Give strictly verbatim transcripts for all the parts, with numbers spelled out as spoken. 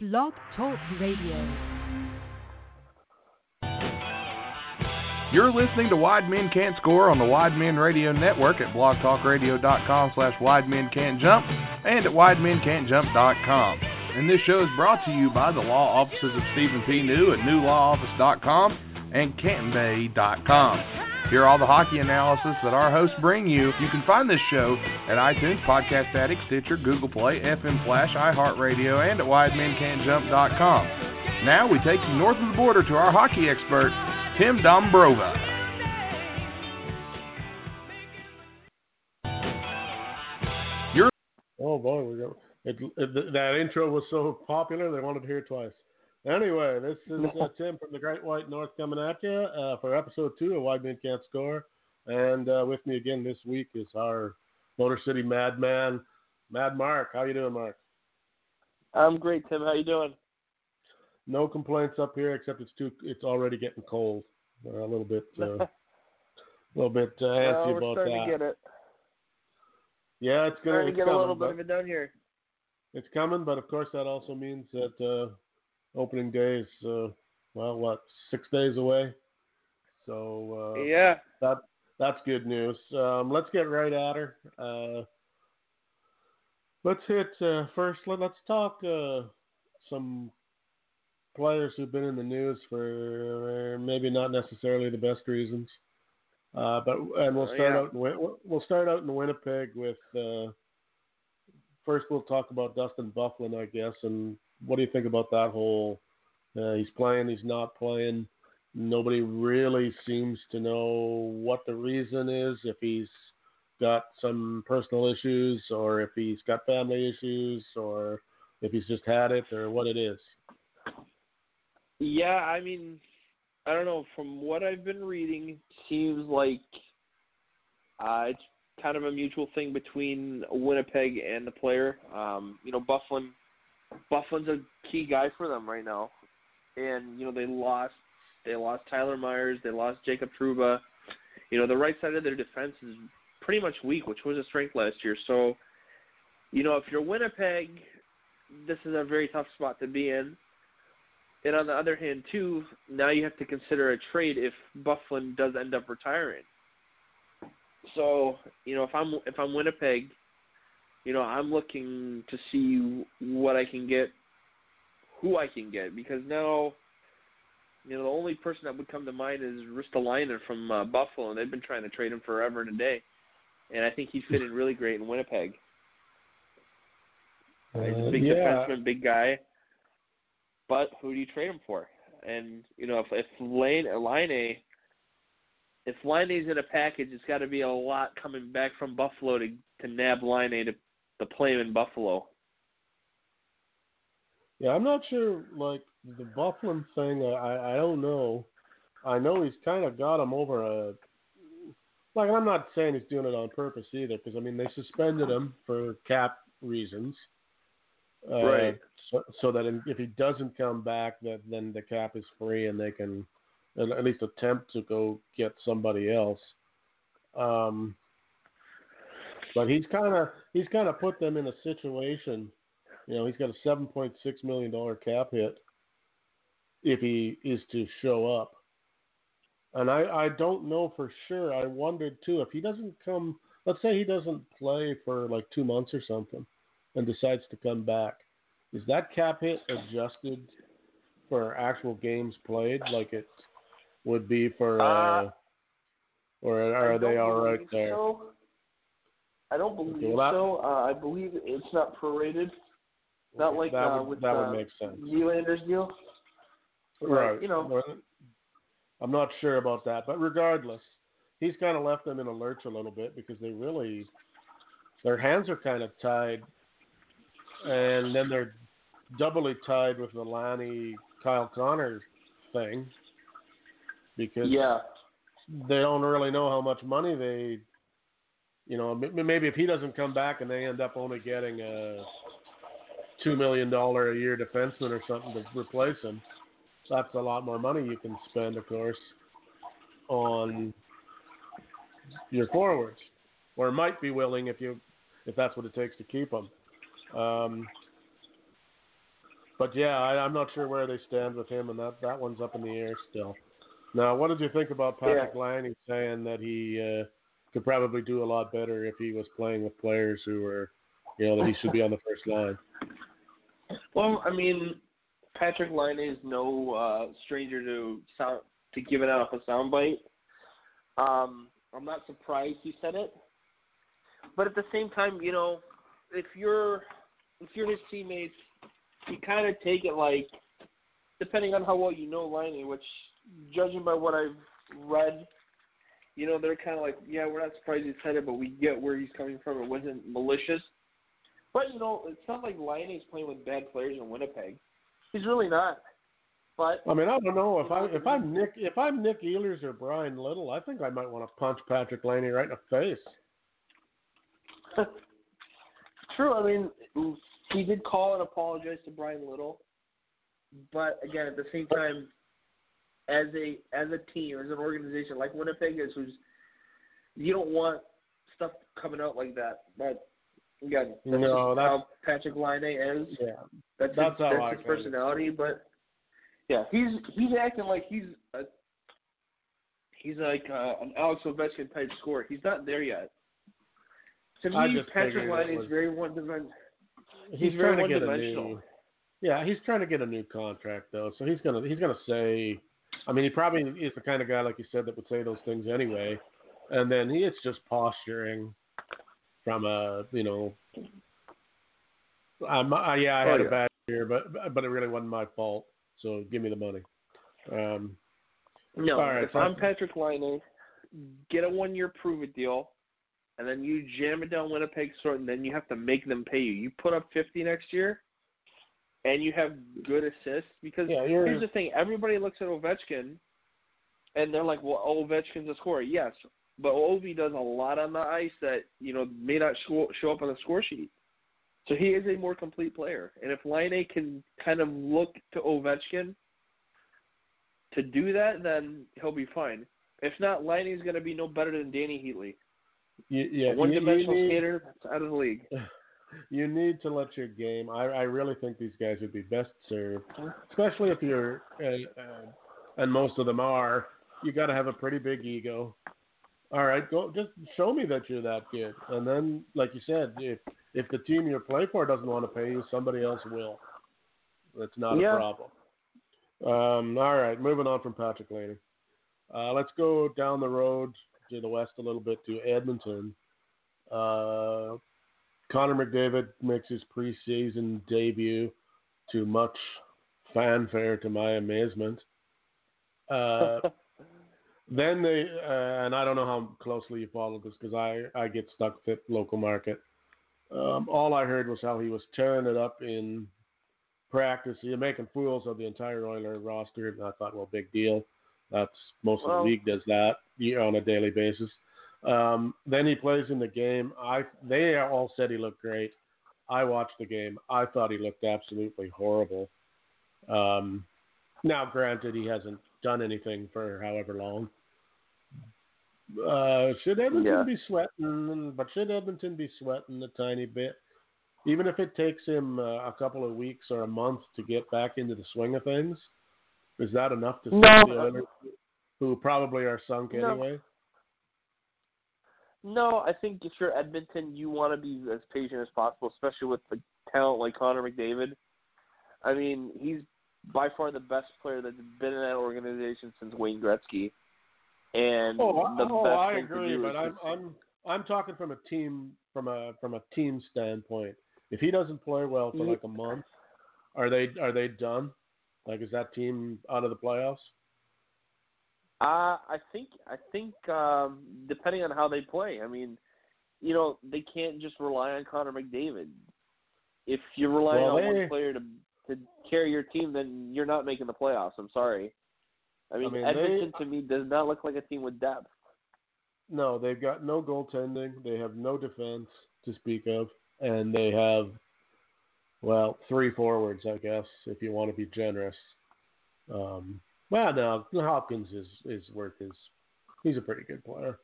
Blog Talk Radio. You're listening to Wide Men Can't Score on the Wide Men Radio Network at blogtalkradio.com slash Wide Men Can't Jump and at wide men can't jump dot com. And this show is brought to you by the law offices of Stephen P. New at new law office dot com and canton bay dot com. Hear all the hockey analysis that our hosts bring you. You can find this show at iTunes, Podcast Addict, Stitcher, Google Play, F M Flash, iHeartRadio, and at wide men can't jump dot com. Now we take you north of the border to our hockey expert, Tim Dombrova. You're- oh, boy. We got, it, it, that intro was so popular, they wanted to hear it twice. Anyway, this is uh, Tim from the Great White North coming at you uh, for episode two of Wide Men Can't Score. And uh, with me again this week is our Motor City madman, Mad Mark. How you doing, Mark? I'm great, Tim. How you doing? No complaints up here, except it's too. It's already getting cold. We're a little bit, uh, a little bit uh, antsy no, about that. We're starting to get it. Yeah, it's going to get coming, a little bit of it down here. It's coming, but of course that also means that. Uh, Opening day is, uh, well, what, six days away? So, uh, yeah, that that's good news. Um, let's get right at her. Uh, let's hit uh, first, let, let's talk uh, some players who've been in the news for maybe not necessarily the best reasons. Uh, but and we'll start oh, yeah. out in we'll start out in Winnipeg with uh, first we'll talk about Dustin Byfuglien, I guess, and. What do you think about that whole, uh, he's playing, he's not playing. Nobody really seems to know what the reason is, if he's got some personal issues or if he's got family issues or if he's just had it or what it is. Yeah, I mean, I don't know. From what I've been reading, seems like uh, it's kind of a mutual thing between Winnipeg and the player. Um, you know, Byfuglien. Byfuglien's a key guy for them right now, and you know they lost they lost Tyler Myers, they lost Jacob Trouba. You know the right side of their defense is pretty much weak, which was a strength last year. So, you know if you're Winnipeg, this is a very tough spot to be in. And on the other hand, too, now you have to consider a trade if Byfuglien does end up retiring. So, you know if I'm if I'm Winnipeg. You know, I'm looking to see what I can get, who I can get, because now, you know, the only person that would come to mind is Ristolainen from uh, Buffalo, and they've been trying to trade him forever and a day, and I think he fit in really great in Winnipeg. Uh, He's a big yeah. defenseman, big guy, but who do you trade him for? And you know, if if Laine, Laine, if Laine's in a package, it's got to be a lot coming back from Buffalo to to nab Laine to. The play in Buffalo. Yeah, I'm not sure, like, the Byfuglien thing, I, I don't know. I know he's kind of got him over a... Like, I'm not saying he's doing it on purpose either, because, I mean, they suspended him for cap reasons. Uh, right. So, so that if he doesn't come back, that then the cap is free and they can at least attempt to go get somebody else. Um... But he's kind of he's kind of put them in a situation, you know. He's got a seven point six million dollar cap hit if he is to show up, and I, I don't know for sure. I wondered too if he doesn't come. Let's say he doesn't play for like two months or something, and decides to come back. Is that cap hit adjusted for actual games played, like it would be for, uh, uh, or are they all right there? So. I don't believe well, that, so. Uh, I believe it's not prorated. Not like that would, uh, with that would uh, make sense. Nylander's deal. Right. Like, you know. I'm not sure about that. But regardless, he's kind of left them in a lurch a little bit because they really, their hands are kind of tied. And then they're doubly tied with the Lanny Kyle Connor thing because yeah. they don't really know how much money they. You know, maybe if he doesn't come back and they end up only getting a two million dollars a year defenseman or something to replace him, that's a lot more money you can spend, of course, on your forwards, or might be willing if you if that's what it takes to keep them. Um, But, yeah, I, I'm not sure where they stand with him, and that, that one's up in the air still. Now, what did you think about Patrik yeah. Laine saying that he uh, could probably do a lot better if he was playing with players who were, you know, that he should be on the first line? Well, I mean, Patrik Laine is no uh, stranger to sound, to giving out a soundbite. Um, I'm not surprised he said it. But at the same time, you know, if you're if you're his teammates, you kind of take it like, depending on how well you know Laine, which judging by what I've read, you know, they're kind of like, yeah, we're not surprised he said it, but we get where he's coming from. It wasn't malicious. But, you know, it's not like Laine is playing with bad players in Winnipeg. He's really not. But I mean, I don't know if I if I'm Nick if I'm Nick Ehlers or Brian Little, I think I might want to punch Patrik Laine right in the face. True. I mean, he did call and apologize to Brian Little, but again, at the same time, as a as a team, as an organization like Winnipeg is, who's you don't want stuff coming out like that. But again, that's no, that's, how Patrik Laine is. Yeah, that's that's, his, that's his personality, but. Yeah, he's he's acting like he's a, he's like uh, an Alex Ovechkin type scorer. He's not there yet. To me, Patrik Laine is very one dimensional. He's, he's very one dimensional. Yeah, he's trying to get a new contract though, so he's gonna he's gonna say. I mean, he probably is the kind of guy, like you said, that would say those things anyway. And then he it's just posturing from a you know. I'm, I, yeah, I oh, had yeah. a bad year, but but it really wasn't my fault. So give me the money. Um, no, right, if I'm Patrik Laine, get a one-year prove-it deal, and then you jam it down Winnipeg's throat, and then you have to make them pay you. You put up fifty next year, and you have good assists. Because yeah, here's the thing. Everybody looks at Ovechkin, and they're like, well, Ovechkin's a scorer. Yes, but Ovi does a lot on the ice that you know may not show, show up on the score sheet. So he is a more complete player. And if Laine can kind of look to Ovechkin to do that, then he'll be fine. If not, Laine is going to be no better than Danny Heatley. You, yeah, one-dimensional you need, skater, that's out of the league. You need to let your game – I really think these guys would be best served, especially if you're – and most of them are. You got to have a pretty big ego. All right, go just show me that you're that good. And then, like you said, if – If the team you play for doesn't want to pay you, somebody else will. That's not yeah. a problem. Um, all right, moving on from Patrik Laine. Uh, let's go down the road to the west a little bit to Edmonton. Uh, Connor McDavid makes his preseason debut to much fanfare, to my amazement. Uh, then they, uh, and I don't know how closely you follow this because I, I get stuck with local market. Um, all I heard was how he was tearing it up in practice. You're making fools of the entire Oilers roster. And I thought, well, big deal. That's most well, of the league does that on a daily basis. Um, then he plays in the game. I They all said he looked great. I watched the game. I thought he looked absolutely horrible. Um, now, granted, he hasn't done anything for however long. Uh, should Edmonton yeah. be sweating? But should Edmonton be sweating a tiny bit? Even if it takes him uh, a couple of weeks or a month to get back into the swing of things, is that enough to save no. the Oilers, who probably are sunk no. anyway? No, I think if you're Edmonton, you want to be as patient as possible, especially with the talent like Connor McDavid. I mean, he's by far the best player that's been in that organization since Wayne Gretzky. And oh, the oh best I thing agree, to do but I'm I'm I'm talking from a team from a from a team standpoint. If he doesn't play well for like a month, are they are they done? Like, is that team out of the playoffs? Uh I think I think um, depending on how they play, I mean, you know, they can't just rely on Connor McDavid. If you're relying well, on they... one player to to carry your team, then you're not making the playoffs. I'm sorry. I mean, I mean, Edmonton, they, to me, does not look like a team with depth. No, they've got no goaltending. They have no defense to speak of. And they have, well, three forwards, I guess, if you want to be generous. Um, well, no, Hopkins is, is worth his – he's a pretty good player.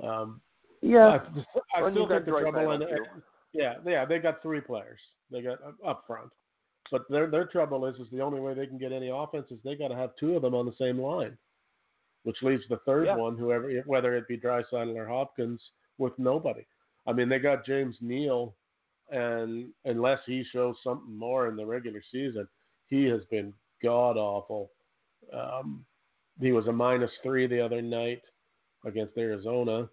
Um, yeah. I, I still think the right trouble – yeah, yeah, they got three players. They got up front. But their their trouble is, is the only way they can get any offense is they got to have two of them on the same line, which leaves the third yeah. one, whoever, whether it be Draisaitl or Hopkins, with nobody. I mean, they got James Neal, and unless he shows something more in the regular season, he has been god-awful. Um, he was a minus three the other night against Arizona.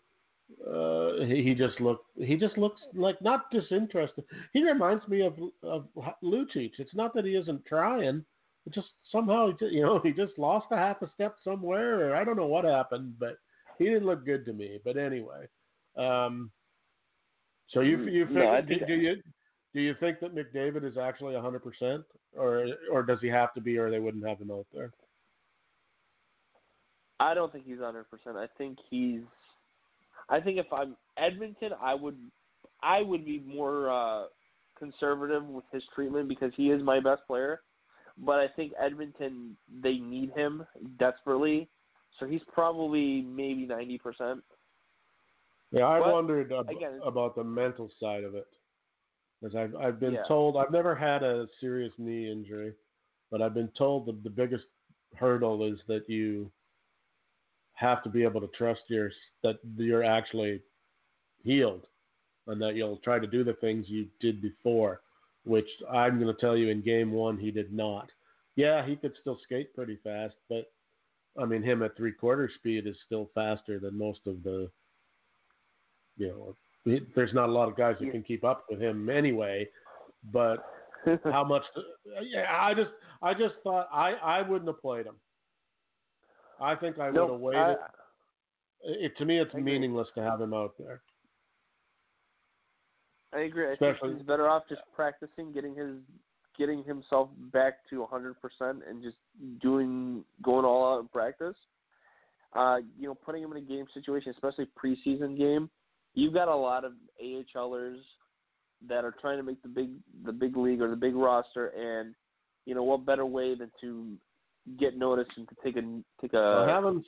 Uh, he, he just looked, he just looks like not disinterested. He reminds me of, of Lucic. It's not that he isn't trying. It just somehow, you know, he just lost a half a step somewhere, or I don't know what happened, but he didn't look good to me. But anyway, um, so you, you figure, no, do, do you, do you think that McDavid is actually a hundred percent or, or does he have to be, or they wouldn't have him out there? I don't think he's a hundred percent. I think he's, I think if I'm Edmonton, I would I would be more uh, conservative with his treatment because he is my best player. But I think Edmonton, they need him desperately. So he's probably maybe ninety percent. Yeah, I but, wondered ab- again, about the mental side of it. Because I've, I've been yeah. told, I've never had a serious knee injury, but I've been told that the biggest hurdle is that you have to be able to trust your, that you're actually healed and that you'll try to do the things you did before, which I'm going to tell you in game one, he did not. Yeah, he could still skate pretty fast, but I mean, him at three quarter speed is still faster than most of the, you know, he, there's not a lot of guys who can keep up with him anyway, but how much, yeah, I just, I just thought I, I wouldn't have played him. I think I would nope, have waited. I, it, to me, it's meaningless to have him out there. I agree. I Especially, think he's better off just practicing, getting his, getting himself back to one hundred percent and just doing, going all out in practice. Uh, you know, putting him in a game situation, especially preseason game, you've got a lot of A H Lers that are trying to make the big, the big league or the big roster, and you know, what better way than to get noticed and to take a take a. I haven't.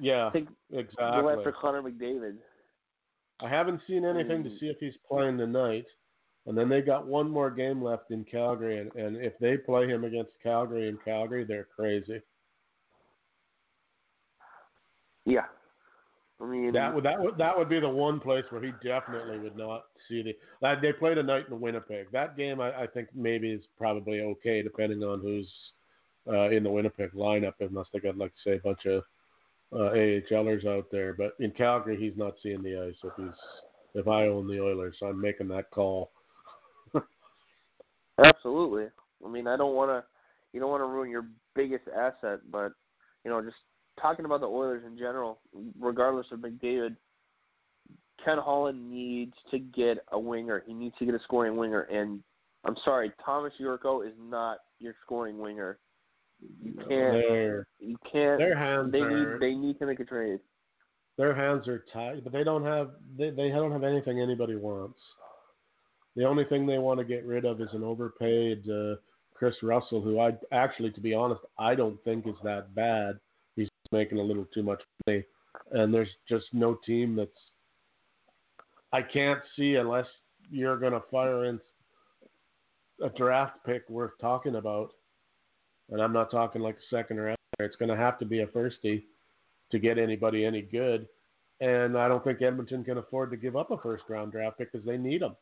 Yeah, take, exactly. Go after Connor McDavid. I haven't seen anything mm. to see if he's playing tonight, and then they got one more game left in Calgary, and, and if they play him against Calgary in Calgary, they're crazy. Yeah, I mean that would that would that would be the one place where he definitely would not see the. Like they play tonight in Winnipeg. That game, I, I think maybe is probably okay, depending on who's. Uh, in the Winnipeg lineup, unless they got, like, say, a bunch of uh, A H Lers out there. But in Calgary, he's not seeing the ice. If he's, if I own the Oilers, I'm making that call. Absolutely. I mean, I don't want to. You don't want to ruin your biggest asset, but you know, just talking about the Oilers in general, regardless of McDavid, Ken Holland needs to get a winger. He needs to get a scoring winger, and I'm sorry, Thomas Yurko is not your scoring winger. You can't. Their, you can't. Their hands they are, need. They need to make a trade. Their hands are tied, but they don't have. They, they don't have anything anybody wants. The only thing they want to get rid of is an overpaid uh, Chris Russell, who I actually, to be honest, I don't think is that bad. He's making a little too much money, and there's just no team that's. I can't see unless you're going to fire in a draft pick worth talking about. And I'm not talking like a second round. It's going to have to be a firstie to get anybody any good. And I don't think Edmonton can afford to give up a first-round draft pick because they need them.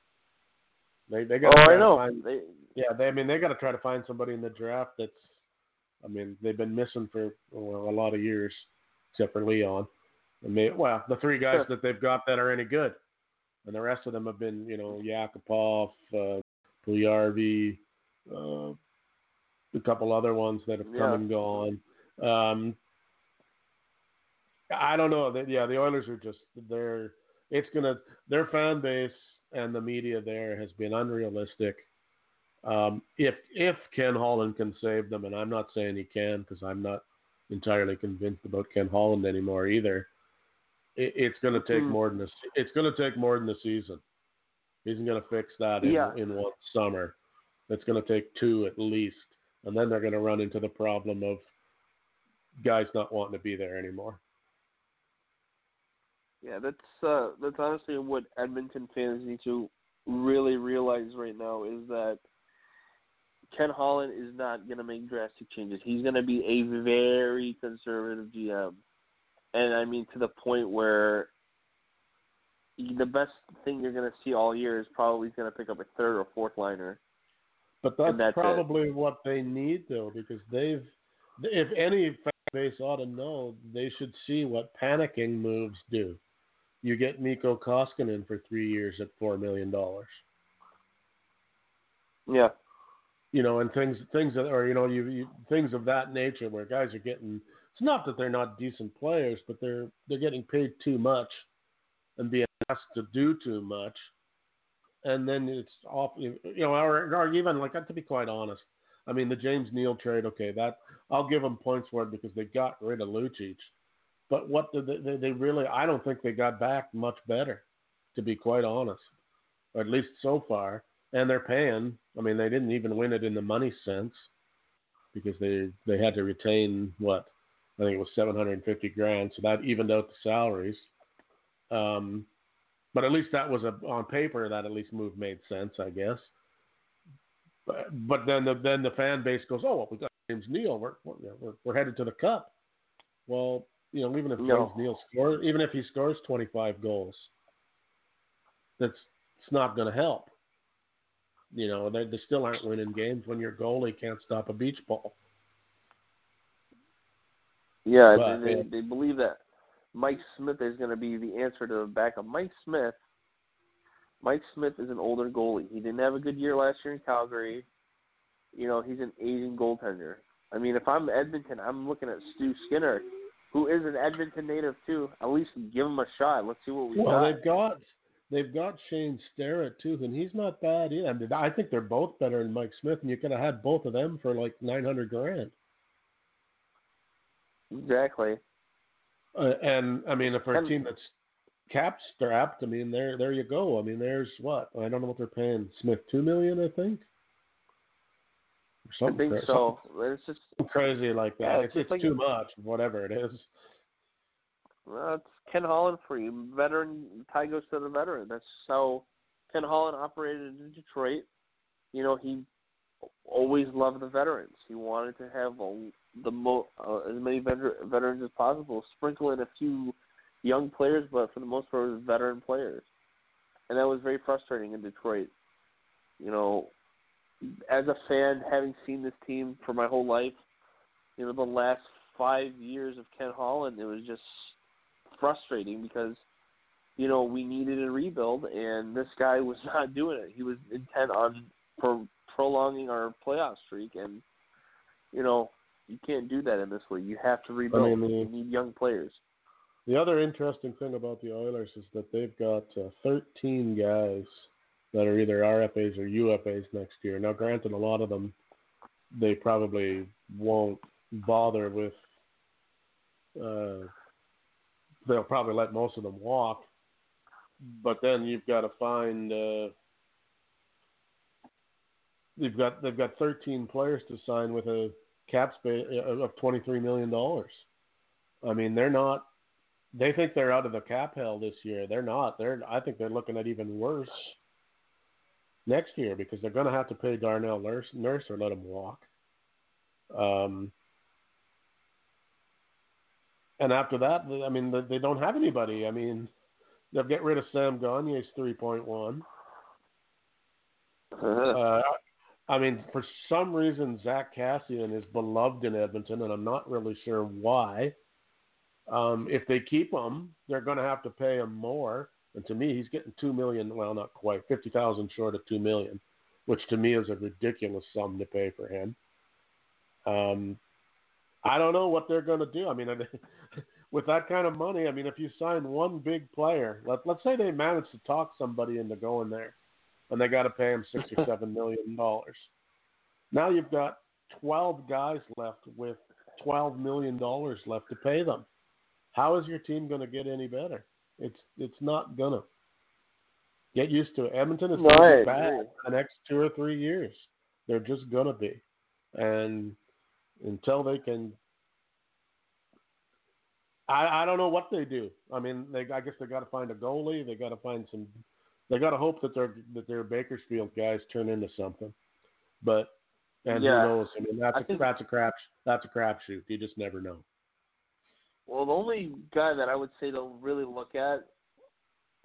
They they got. Oh, I know. Find, they, yeah, they, I mean, they got to try to find somebody in the draft that's. I mean, they've been missing for well, a lot of years, except for Leon. I mean, well, the three guys sure. that they've got that are any good, and the rest of them have been, you know, Yakupov, uh, Puljujarvi, uh a couple other ones that have come yeah. and gone. Um, I don't know. They, yeah, the Oilers are just they're it's gonna their fan base and the media there has been unrealistic. Um, if if Ken Holland can save them, and I'm not saying he can because I'm not entirely convinced about Ken Holland anymore either. It, it's gonna take mm. more than this. It's gonna take more than the season. He isn't gonna fix that in, yeah. in one summer. It's gonna take two at least. And then they're going to run into the problem of guys not wanting to be there anymore. Yeah, that's uh, that's honestly what Edmonton fans need to really realize right now is that Ken Holland is not going to make drastic changes. He's going to be a very conservative G M. And, I mean, to the point where the best thing you're going to see all year is probably he's going to pick up a third or fourth liner. But that's, that's probably it. What they need, though, because they've – if any fan base ought to know, they should see what panicking moves do. You get Mikko Koskinen for three years at four million dollars. Yeah. You know, and things, things that are, you know, you, you things of that nature where guys are getting. It's not that they're not decent players, but they're they're getting paid too much, and being asked to do too much, and then it's off. You know, or, or even like to be quite honest, I mean the James Neal trade. Okay, that I'll give them points for it because they got rid of Lucic, but what did they, they, they really? I don't think they got back much better, to be quite honest, or at least so far. And they're paying. I mean, they didn't even win it in the money sense because they they had to retain what I think it was seven hundred and fifty grand. So that evened out the salaries. Um, but at least that was a on paper that at least move made sense, I guess. But, but then the then the fan base goes, oh well, we got James Neal. We're we're we're headed to the cup. Well, you know, even if James no. Neal scores, even if he scores twenty five goals, that's it's not going to help. You know, they, they still aren't winning games when your goalie can't stop a beach ball. Yeah, but, they, yeah. they believe that Mike Smith is going to be the answer to the backup. Mike Smith, Mike Smith is an older goalie. He didn't have a good year last year in Calgary. You know, he's an aging goaltender. I mean, if I'm Edmonton, I'm looking at Stu Skinner, who is an Edmonton native too. At least give him a shot. Let's see what we well, got. Well, they've got... They've got Shane Starrett, too, and he's not bad either. I mean, I think they're both better than Mike Smith, and you could have had both of them for like nine hundred grand. Exactly. Uh, and, I mean, if our and, team that's cap-strapped, I mean, there there you go. I mean, there's what? I don't know what they're paying. Smith, two million dollars, I think? Or something I think crazy. so. It's just crazy like that. Yeah, it's it's, it's like, too much, whatever it is. Well, it's Ken Holland for you. Veteran, tie goes to the veteran. That's how Ken Holland operated in Detroit. You know, he always loved the veterans. He wanted to have a, the mo, uh, as many veter, veterans as possible, sprinkle in a few young players, but for the most part, it was veteran players. And that was very frustrating in Detroit. You know, as a fan, having seen this team for my whole life, you know, the last five years of Ken Holland, it was just frustrating because, you know, we needed a rebuild and this guy was not doing it. He was intent on pro- prolonging our playoff streak, and you know, you can't do that in this league. You have to rebuild. I mean, you need young players. The other interesting thing about the Oilers is that they've got uh, thirteen guys that are either R F As or U F As next year. Now, granted, a lot of them they probably won't bother with. Uh, They'll probably let most of them walk, but then you've got to find. Uh, you've got they've got thirteen players to sign with a cap space of twenty-three million dollars. I mean, they're not. They think they're out of the cap hell this year. They're not. They're. I think they're looking at even worse next year because they're going to have to pay Darnell Nurse or let him walk. Um. And after that, I mean, they don't have anybody. I mean, they'll get rid of Sam Gagne's three point one. Uh, I mean, for some reason, Zach Cassian is beloved in Edmonton, and I'm not really sure why. Um, if they keep him, they're going to have to pay him more. And to me, he's getting two million dollars, well, not quite, fifty thousand dollars short of two million dollars, which to me is a ridiculous sum to pay for him. Um. I don't know what they're going to do. I mean, I mean, with that kind of money, I mean, if you sign one big player, let, let's say they manage to talk somebody into going there, and they got to pay him six or seven million dollars. Now you've got twelve guys left with twelve million dollars left to pay them. How is your team going to get any better? It's it's not gonna. Get used to it. Edmonton is going to be bad the next two or three years. They're just going to be, and. Until they can, I, I don't know what they do. I mean, they I guess they got to find a goalie. They got to find some. They got to hope that their that their Bakersfield guys turn into something. But And yeah. who knows? I mean, that's, I think, that's a crap. That's a crapshoot. You just never know. Well, the only guy that I would say to really look at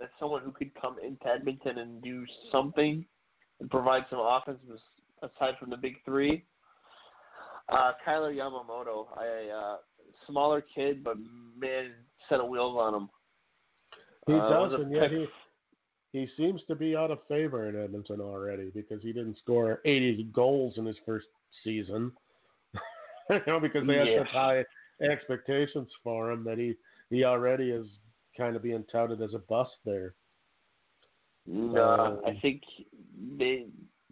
as someone who could come into Edmonton and do something and provide some offense aside from the big three, uh, Kyler Yamamoto. A uh, smaller kid, but man, set of wheels on him. He uh, does, and yet he, he seems to be out of favor in Edmonton already because he didn't score eighty goals in his first season. You know, because they had yeah. such high expectations for him that he, he already is kind of being touted as a bust there. No, um, I think they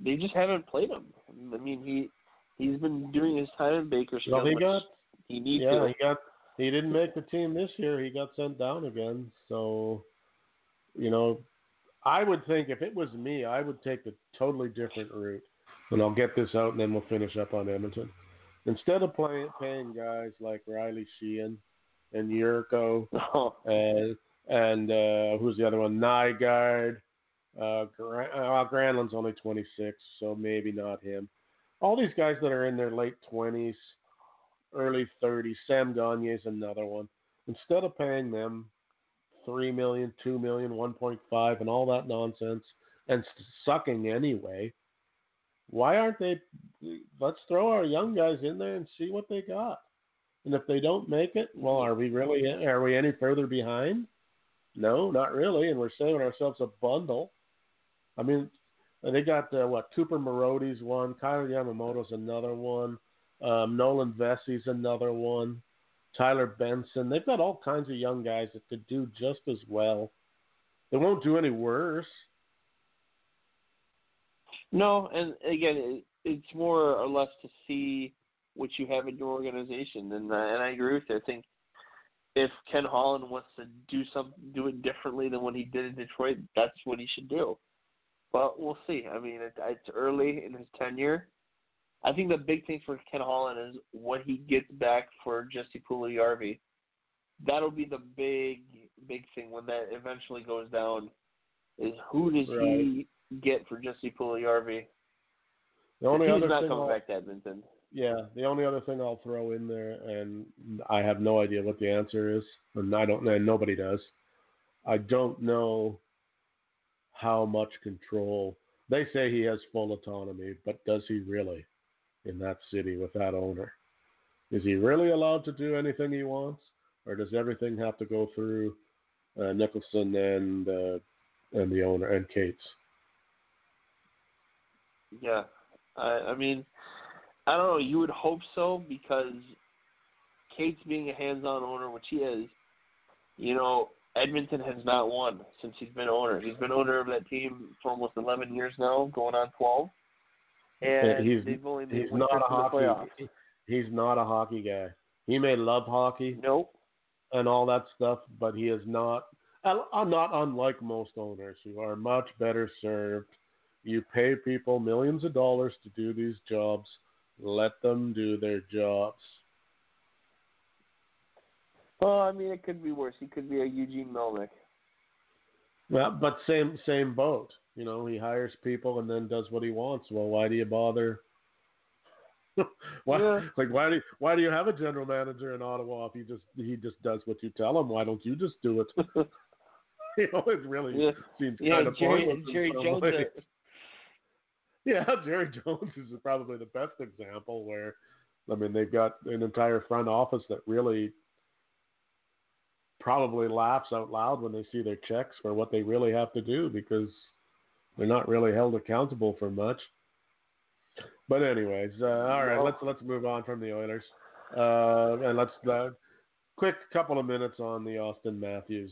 they just haven't played him. I mean, he he's been doing his time in Bakersfield. Well, he got he needs yeah, to. He got he didn't make the team this year. He got sent down again. So, you know, I would think if it was me, I would take a totally different route. And I'll get this out, and then we'll finish up on Edmonton. Instead of playing, paying guys like Riley Sheehan and Yurko oh. and, and uh, who's the other one? Nygaard. Uh, Gran- uh, Granlund's only twenty-six, so maybe not him. All these guys that are in their late twenties, early thirties. Sam Gagne's another one. Instead of paying them three million dollars, two million dollars, one point five million dollars, and all that nonsense, and sucking anyway, why aren't they – let's throw our young guys in there and see what they got. And if they don't make it, well, are we really – are we any further behind? No, not really, and we're saving ourselves a bundle. I mean, they got, uh, what, Cooper Marodi's one, Kyler Yamamoto's another one, um, Nolan Vesey's another one, Tyler Benson. They've got all kinds of young guys that could do just as well. They won't do any worse. No, and again, it's more or less to see what you have in your organization, and uh, and I agree with you. I think if Ken Holland wants to do some, do it differently than what he did in Detroit, that's what he should do. But we'll see. I mean, it, it's early in his tenure. I think the big thing for Ken Holland is what he gets back for Jesse Puljujarvi. That'll be the big, big thing when that eventually goes down. Is who does right. he get for Jesse Puljujarvi? The only other not thing coming I'll, back to Edmonton. Yeah, the only other thing I'll throw in there, and I have no idea what the answer is, and I don't, and nobody does. I don't know how much control they say he has full autonomy, but does he really in that city with that owner? Is he really allowed to do anything he wants, or does everything have to go through uh, Nicholson and uh, and the owner and Cates? Yeah, I, I mean, I don't know. You would hope so because Cates being a hands-on owner, which he is, you know, Edmonton has not won since he's been owner. He's been owner of that team for almost eleven years now, going on twelve. And he's, they've only made he's not a hockey. He's not a hockey guy. He may love hockey, nope, and all that stuff, but he is not. I'm not unlike most owners who are much better served. You pay people millions of dollars to do these jobs. Let them do their jobs. Well, I mean, it could be worse. He could be a Eugene Melnick. Well, but same same boat. You know, he hires people and then does what he wants. Well, why do you bother? why, yeah. Like, why do why do you have a general manager in Ottawa if he just he just does what you tell him? Why don't you just do it? You know, it really yeah. seems yeah, kind of Jerry, pointless. Jerry Jones. Is... Yeah, Jerry Jones is probably the best example where, I mean, they've got an entire front office that really probably laughs out loud when they see their checks for what they really have to do because they're not really held accountable for much. But anyways, uh, all right, well, let's let's move on from the Oilers. Uh, and let's uh, quick couple of minutes on the Austin Matthews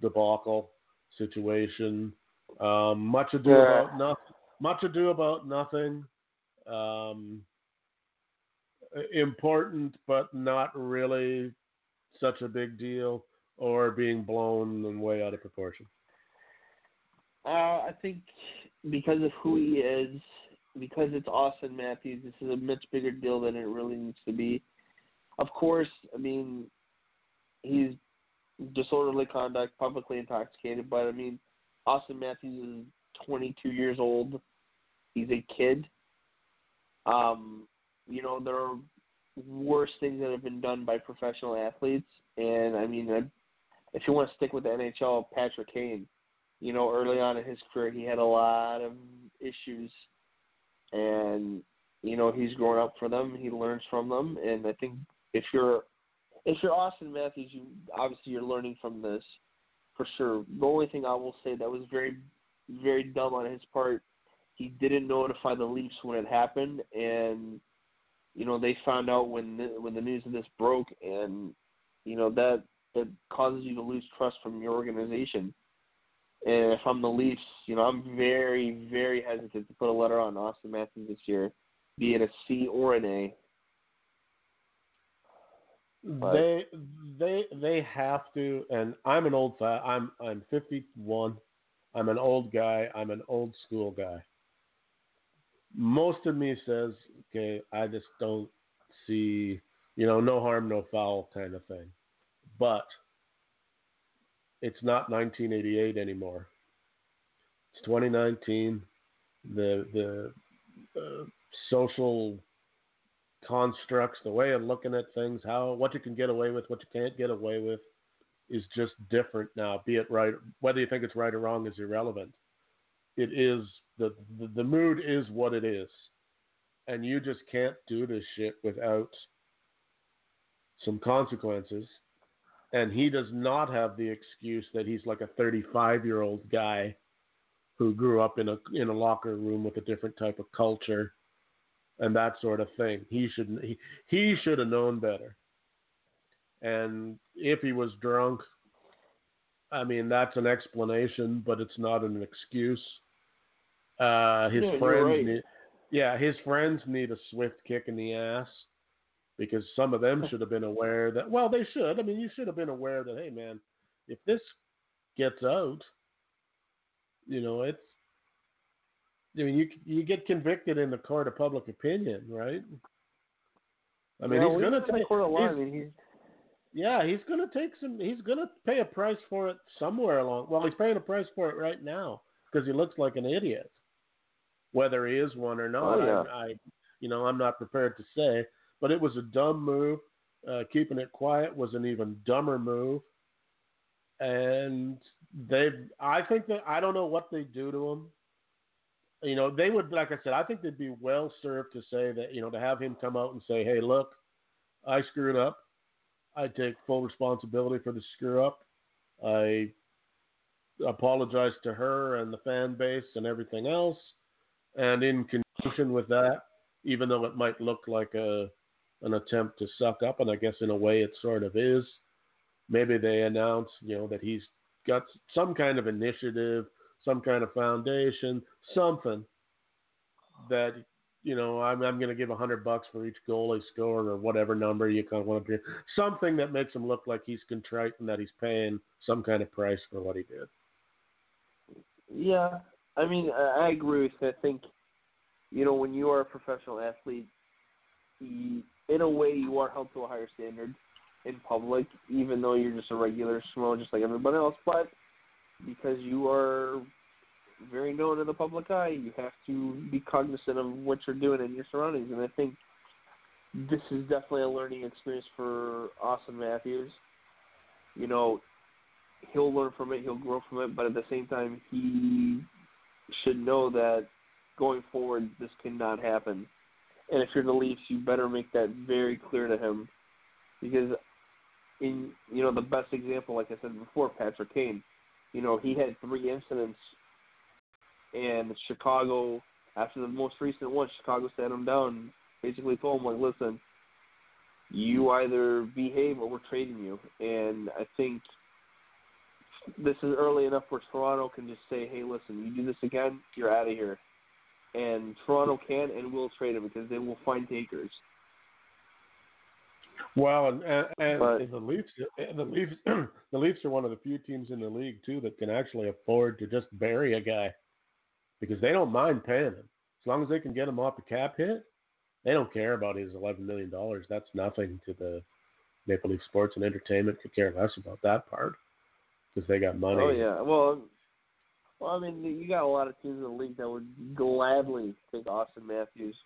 debacle situation. Um, much ado yeah. about nothing. Much ado about nothing. Um, important, but not really such a big deal, or being blown and way out of proportion? Uh, I think because of who he is, because it's Austin Matthews, this is a much bigger deal than it really needs to be. Of course, I mean, he's disorderly conduct, publicly intoxicated, but I mean, Austin Matthews is twenty-two years old. He's a kid. Um, you know, there are worse things that have been done by professional athletes. And, I mean, I, if you want to stick with the N H L, Patrick Kane, you know, early on in his career, he had a lot of issues. And, you know, he's grown up for them. He learns from them. And I think if you're if you're Austin Matthews, you obviously you're learning from this for sure. The only thing I will say that was very, very dumb on his part, he didn't notify the Leafs when it happened. And, you know, they found out when the, when the news of this broke. And, you know, that, that causes you to lose trust from your organization. And if I'm the Leafs, you know, I'm very, very hesitant to put a letter on Austin Matthews this year, be it a C or an A. But they, they, they have to. And I'm an old, I'm, I'm fifty-one. I'm an old guy. I'm an old school guy. Most of me says, okay, I just don't see, you know, no harm, no foul kind of thing. But it's not nineteen eighty-eight anymore. It's twenty nineteen. The, the, the social constructs, the way of looking at things, how, what you can get away with, what you can't get away with, is just different now. Be it right, whether you think it's right or wrong is irrelevant. It is the, the the mood is what it is, and you just can't do this shit without some consequences. And he does not have the excuse that he's like a thirty-five-year-old guy who grew up in a in a locker room with a different type of culture and that sort of thing. He shouldn't. He, he should have known better. And if he was drunk, I mean, that's an explanation, but it's not an excuse. Uh, his yeah, friends, right. need, yeah, his friends need a swift kick in the ass, because some of them should have been aware that. Well, they should. I mean, you should have been aware that, hey, man, if this gets out, you know, it's. I mean, you you get convicted in the court of public opinion, right? I mean, well, he's going to take. Court of law, he's, he's, Yeah, he's gonna take some. He's gonna pay a price for it somewhere along. Well, he's paying a price for it right now because he looks like an idiot, whether he is one or not. Oh, yeah. I, I, you know, I'm not prepared to say. But it was a dumb move. Uh, keeping it quiet was an even dumber move. And they, I think that I don't know what they do to him. You know, they would, like I said, I think they'd be well served to say that, you know, to have him come out and say, hey, look, I screwed up. I take full responsibility for the screw-up. I apologize to her and the fan base and everything else. And in conjunction with that, even though it might look like a an attempt to suck up, and I guess in a way it sort of is, maybe they announce, you know, that he's got some kind of initiative, some kind of foundation, something that – you know, I'm, I'm going to give a hundred bucks for each goal he scored, or whatever number you kind of want to do. Something that makes him look like he's contrite and that he's paying some kind of price for what he did. Yeah, I mean, I agree with you. I think, you know, when you are a professional athlete, you, in a way, you are held to a higher standard in public, even though you're just a regular schmo, just like everybody else. But because you are very known in the public eye, you have to be cognizant of what you're doing in your surroundings. And I think this is definitely a learning experience for Austin Matthews. You know, he'll learn from it, he'll grow from it, but at the same time, he should know that going forward, this cannot happen. And if you're the Leafs, you better make that very clear to him, because in, you know, the best example, like I said before, Patrick Kane, you know, he had three incidents. And Chicago, after the most recent one, Chicago sat him down, basically told him, like, listen, you either behave or we're trading you. And I think this is early enough where Toronto can just say, hey, listen, you do this again, you're out of here. And Toronto can and will trade him because they will find takers. Well, and, and, and the Leafs, the Leafs, the Leafs are one of the few teams in the league, too, that can actually afford to just bury a guy, because they don't mind paying him. As long as they can get him off the cap hit, they don't care about his eleven million dollars. That's nothing to the Maple Leaf Sports and Entertainment. Could care less about that part because they got money. Oh, yeah. Well, well, I mean, you got a lot of teams in the league that would gladly take Austin Matthews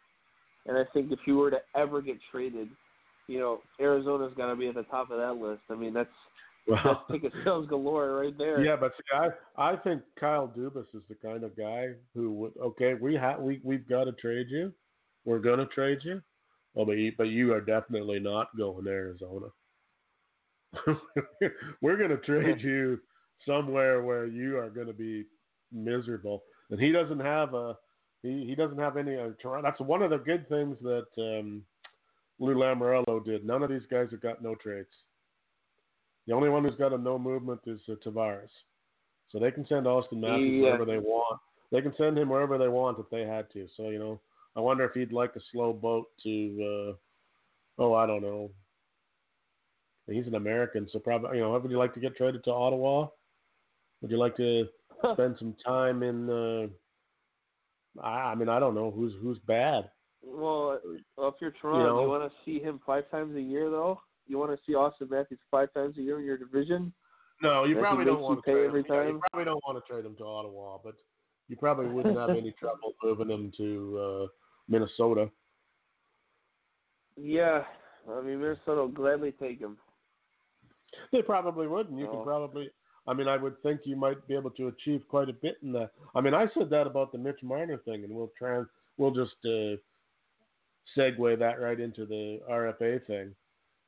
And I think if you were to ever get traded, you know, Arizona's got to be at the top of that list. I mean, that's well, that's ticket sales galore right there. Yeah, but see, I I think Kyle Dubas is the kind of guy who would okay, we ha- we we've got to trade you, we're gonna trade you, oh, but you, but you are definitely not going to Arizona. We're gonna trade you somewhere where you are gonna be miserable. And he doesn't have a he, he doesn't have any. Uh, that's one of the good things that um, Lou Lamorello did. None of these guys have got no trades. The only one who's got a no movement is uh, Tavares. So they can send Austin Matthews yeah. wherever they want. They can send him wherever they want if they had to. So, you know, I wonder if he'd like a slow boat to, uh, oh, I don't know. He's an American, so probably, you know, would you like to get traded to Ottawa? Would you like to spend some time in, uh, I, I mean, I don't know who's who's bad. Well, well if you're Toronto, you know, you want to see him five times a year, though? You want to see Austin Matthews five times a year in your division? No, you probably don't want to trade him. You probably don't want to trade him to Ottawa, but you probably wouldn't have any trouble moving him to uh, Minnesota. Yeah, I mean Minnesota will gladly take him. They probably wouldn't. You oh. could probably. I mean, I would think you might be able to achieve quite a bit in that. I mean, I said that about the Mitch Marner thing, and we'll try. We'll just uh, segue that right into the R F A thing.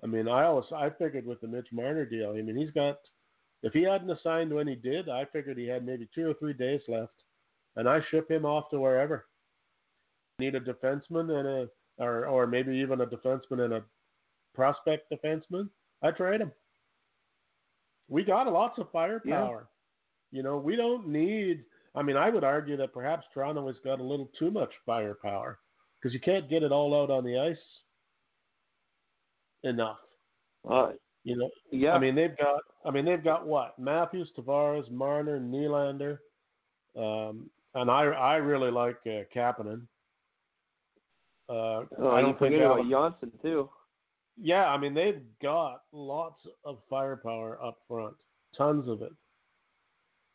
I mean, I always I figured with the Mitch Marner deal, I mean, he's got, if he hadn't assigned when he did, I figured he had maybe two or three days left, and I ship him off to wherever. Need a defenseman and a, or or maybe even a defenseman and a prospect defenseman. I trade him. We got lots of firepower. Yeah. You know, we don't need. I mean, I would argue that perhaps Toronto has got a little too much firepower because you can't get it all out on the ice. Enough, uh, you know. Yeah, I mean they've got. I mean they've got what? Matthews, Tavares, Marner, Nylander, um, and I. I really like uh, Kapanen. Uh, oh, I don't think about Johnson too. Yeah, I mean they've got lots of firepower up front, tons of it.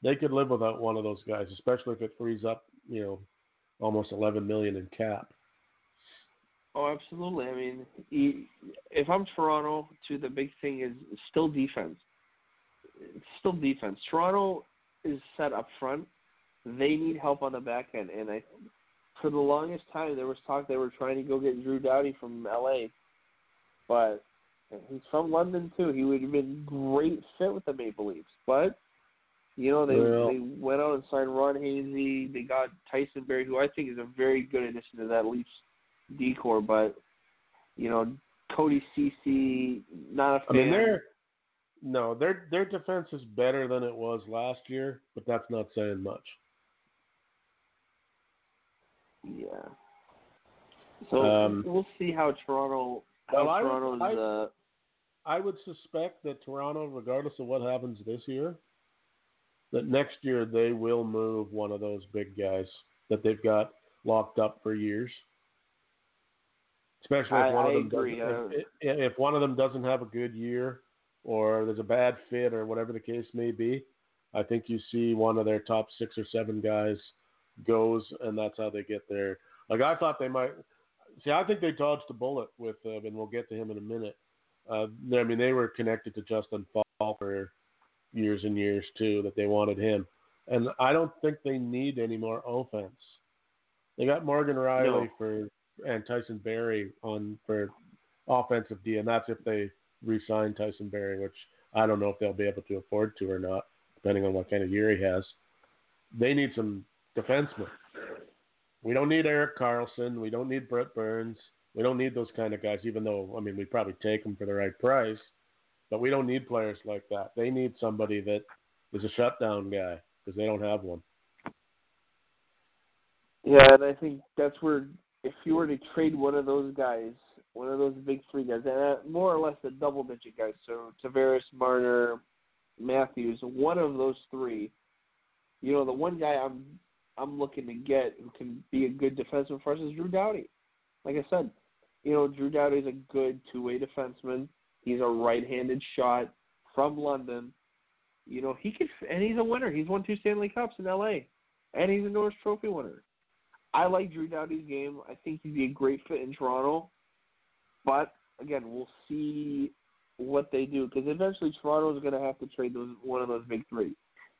They could live without one of those guys, especially if it frees up, you know, almost eleven million in cap. Oh, absolutely. I mean, he, if I'm Toronto, too, the big thing is still defense. It's still defense. Toronto is set up front. They need help on the back end. And I, for the longest time, there was talk they were trying to go get Drew Doughty from L A. But he's from London, too. He would have been great fit with the Maple Leafs. But, you know, they, well. they went out and signed Ron Hainsey. They got Tyson Berry, who I think is a very good addition to that Leafs decor, but you know, Cody Ceci, not a fan. I mean, they're, no, their their defense is better than it was last year, but that's not saying much. Yeah. So um, we'll see how Toronto. How well, Toronto's. I would, I, uh, I would suspect that Toronto, regardless of what happens this year, that next year they will move one of those big guys that they've got locked up for years. Especially if, I, one I of them if, if one of them doesn't have a good year or there's a bad fit or whatever the case may be, I think you see one of their top six or seven guys goes, and that's how they get there. Like, I thought they might – see, I think they dodged a bullet with uh, – and we'll get to him in a minute. Uh, I mean, they were connected to Justin Falk for years and years, too, that they wanted him. And I don't think they need any more offense. They got Morgan Riley no. for – and Tyson Berry on for offensive D, and that's if they re-sign Tyson Berry, which I don't know if they'll be able to afford to or not, depending on what kind of year he has. They need some defensemen. We don't need Erik Karlsson. We don't need Brett Burns. We don't need those kind of guys, even though, I mean, we probably take them for the right price, but we don't need players like that. They need somebody that is a shutdown guy because they don't have one. Yeah, and I think that's where – if you were to trade one of those guys, one of those big three guys, and more or less the double-digit guys, so Tavares, Marner, Matthews, one of those three, you know, the one guy I'm I'm looking to get who can be a good defenseman for us is Drew Doughty. Like I said, you know, Drew Doughty's a good two-way defenseman. He's a right-handed shot from London. You know, he could, and he's a winner. He's won two Stanley Cups in L A, and he's a Norris Trophy winner. I like Drew Doughty's game. I think he'd be a great fit in Toronto. But, again, we'll see what they do, because eventually Toronto is going to have to trade those, one of those big three.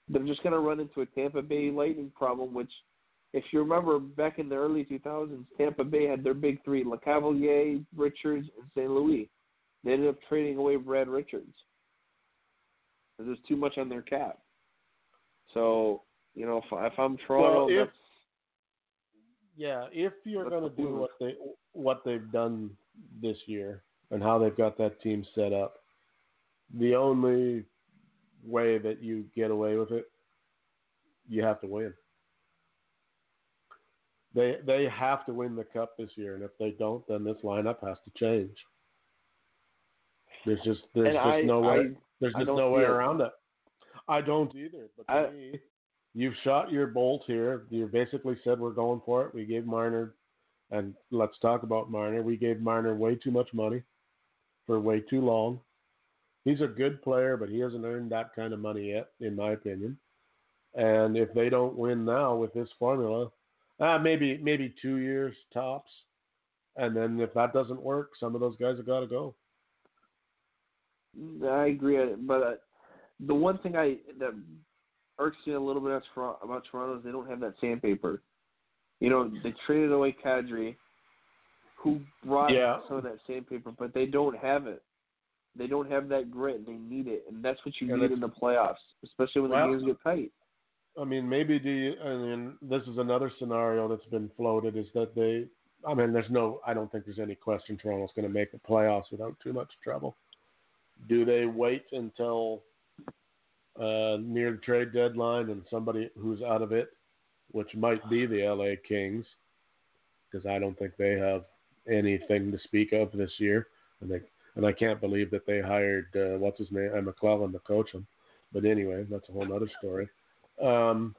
They're just going to run into a Tampa Bay Lightning problem, which, if you remember back in the early two thousands, Tampa Bay had their big three, LeCavalier, Richards, and Saint Louis. They ended up trading away Brad Richards because there's too much on their cap. So, you know, if, if I'm Toronto, well, if, that's, yeah, if you're going to do what they what they've done this year and how they've got that team set up, the only way that you get away with it, you have to win. They they have to win the cup this year, and if they don't, then this lineup has to change. There's just there's and just I, no way I, there's just no way it. around it. I don't either. But to I, me, you've shot your bolt here. You basically said we're going for it. We gave Marner, and let's talk about Marner. We gave Marner way too much money for way too long. He's a good player, but he hasn't earned that kind of money yet, in my opinion. And if they don't win now with this formula, uh, maybe maybe two years tops. And then if that doesn't work, some of those guys have got to go. I agree, but uh, the one thing I that irks me a little bit about Toronto is they don't have that sandpaper. You know, they traded away Kadri, who brought yeah. some of that sandpaper, but they don't have it. They don't have that grit, and they need it, and that's what you and need in the playoffs, especially when well, the games get tight. I mean, maybe do you, I mean, this is another scenario that's been floated, is that they – I mean, there's no – I don't think there's any question Toronto's going to make the playoffs without too much trouble. Do they wait until uh, near the trade deadline and somebody who's out of it, which might be the L A Kings, because I don't think they have anything to speak of this year. And, they, and I can't believe that they hired, uh, what's his name, McClellan to coach them. But anyway, that's a whole other story. Um,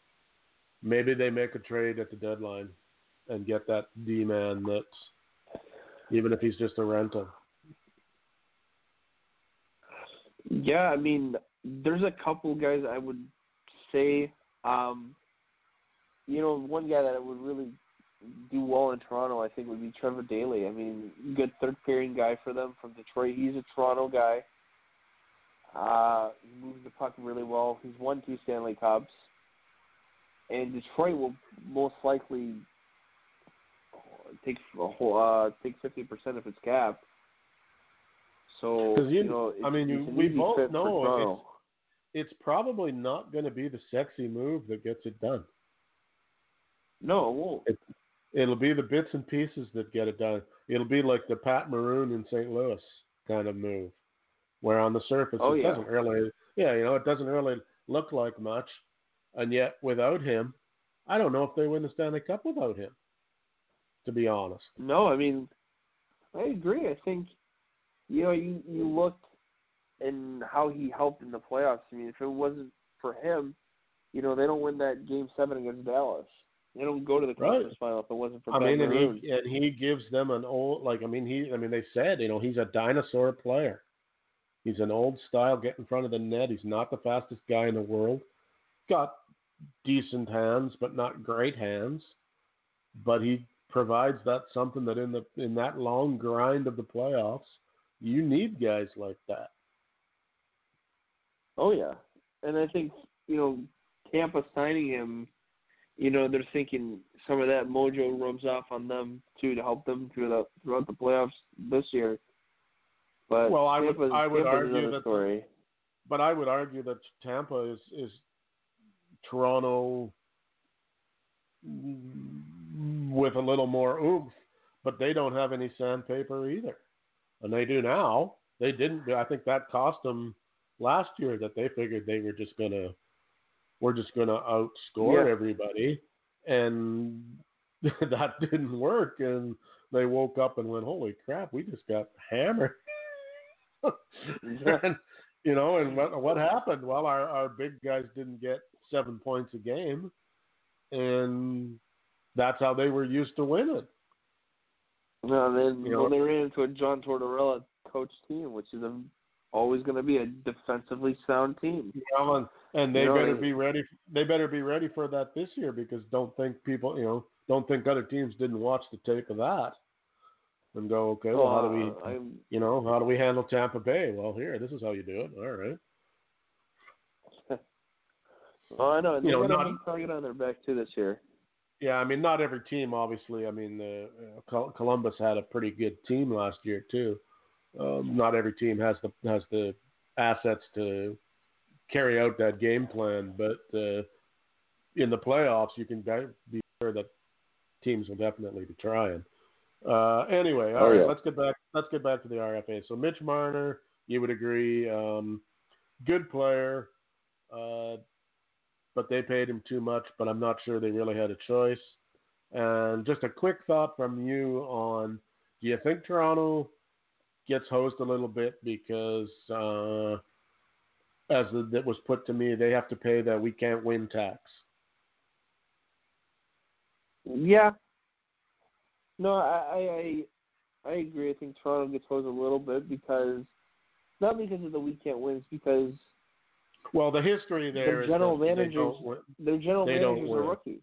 maybe they make a trade at the deadline and get that D-man that's, even if he's just a rental. Yeah, I mean, there's a couple guys I would say, um, you know, one guy that would really do well in Toronto, I think, would be Trevor Daley. I mean, good third-pairing guy for them from Detroit. He's a Toronto guy. Uh, he moves the puck really well. He's won two Stanley Cups. And Detroit will most likely take a whole, uh, take fifty percent of its cap. So, you, you know, I mean, you, we both know it's, it's probably not going to be the sexy move that gets it done. No, it won't. It, it'll be the bits and pieces that get it done. It'll be like the Pat Maroon in Saint Louis kind of move, where on the surface oh, it yeah. doesn't really, yeah, you know, it doesn't really look like much, and yet without him, I don't know if they win the Stanley Cup without him. To be honest. No, I mean, I agree. I think. You know, you, you looked and how he helped in the playoffs. I mean, if it wasn't for him, you know, they don't win that game seven against Dallas. They don't go to the conference right. final if it wasn't for Pat Maroon. I mean, and he, and he gives them an old, like, I mean, he, I mean, they said, you know, he's a dinosaur player. He's an old style, get in front of the net. He's not the fastest guy in the world. Got decent hands, but not great hands. But he provides that something that in the in that long grind of the playoffs, you need guys like that. Oh, yeah. And I think, you know, Tampa signing him, you know, they're thinking some of that mojo rubs off on them, too, to help them through the, throughout the playoffs this year. But well, I Tampa's, would, I would Tampa's argue that story. But I would argue that Tampa is, is Toronto with a little more oomph, but they don't have any sandpaper either. And they do now. They didn't. I think that cost them last year, that they figured they were just gonna, we're just gonna outscore yeah. everybody, and that didn't work. And they woke up and went, "Holy crap! We just got hammered." And, you know, and what, what happened? Well, our our big guys didn't get seven points a game, and that's how they were used to winning. No, then you know, well, they ran into a John Tortorella coach team, which is a, always going to be a defensively sound team. Yeah, and, and they you know, better they, be ready. They better be ready for that this year, because don't think people, you know, don't think other teams didn't watch the tape of that and go, okay, well, how do we, uh, you know, how do we handle Tampa Bay? Well, here, this is how you do it. All right. Well, I know. And they you know, got a big target on their back too this year. Yeah, I mean, not every team, obviously. I mean, uh, Columbus had a pretty good team last year too. Um, not every team has the has the assets to carry out that game plan, but uh, in the playoffs, you can be sure that teams will definitely be trying. Uh, anyway, all oh, right, yeah. let's get back. Let's get back to the R F A. So, Mitch Marner, you would agree, um, good player. Uh, but they paid him too much, but I'm not sure they really had a choice. And just a quick thought from you on, do you think Toronto gets hosed a little bit because, uh, as it was put to me, they have to pay that we can't win tax? Yeah. No, I I, I agree. I think Toronto gets hosed a little bit because, not because of the we can't win, it's because Well, the history there their general is managers, their general they managers are rookies.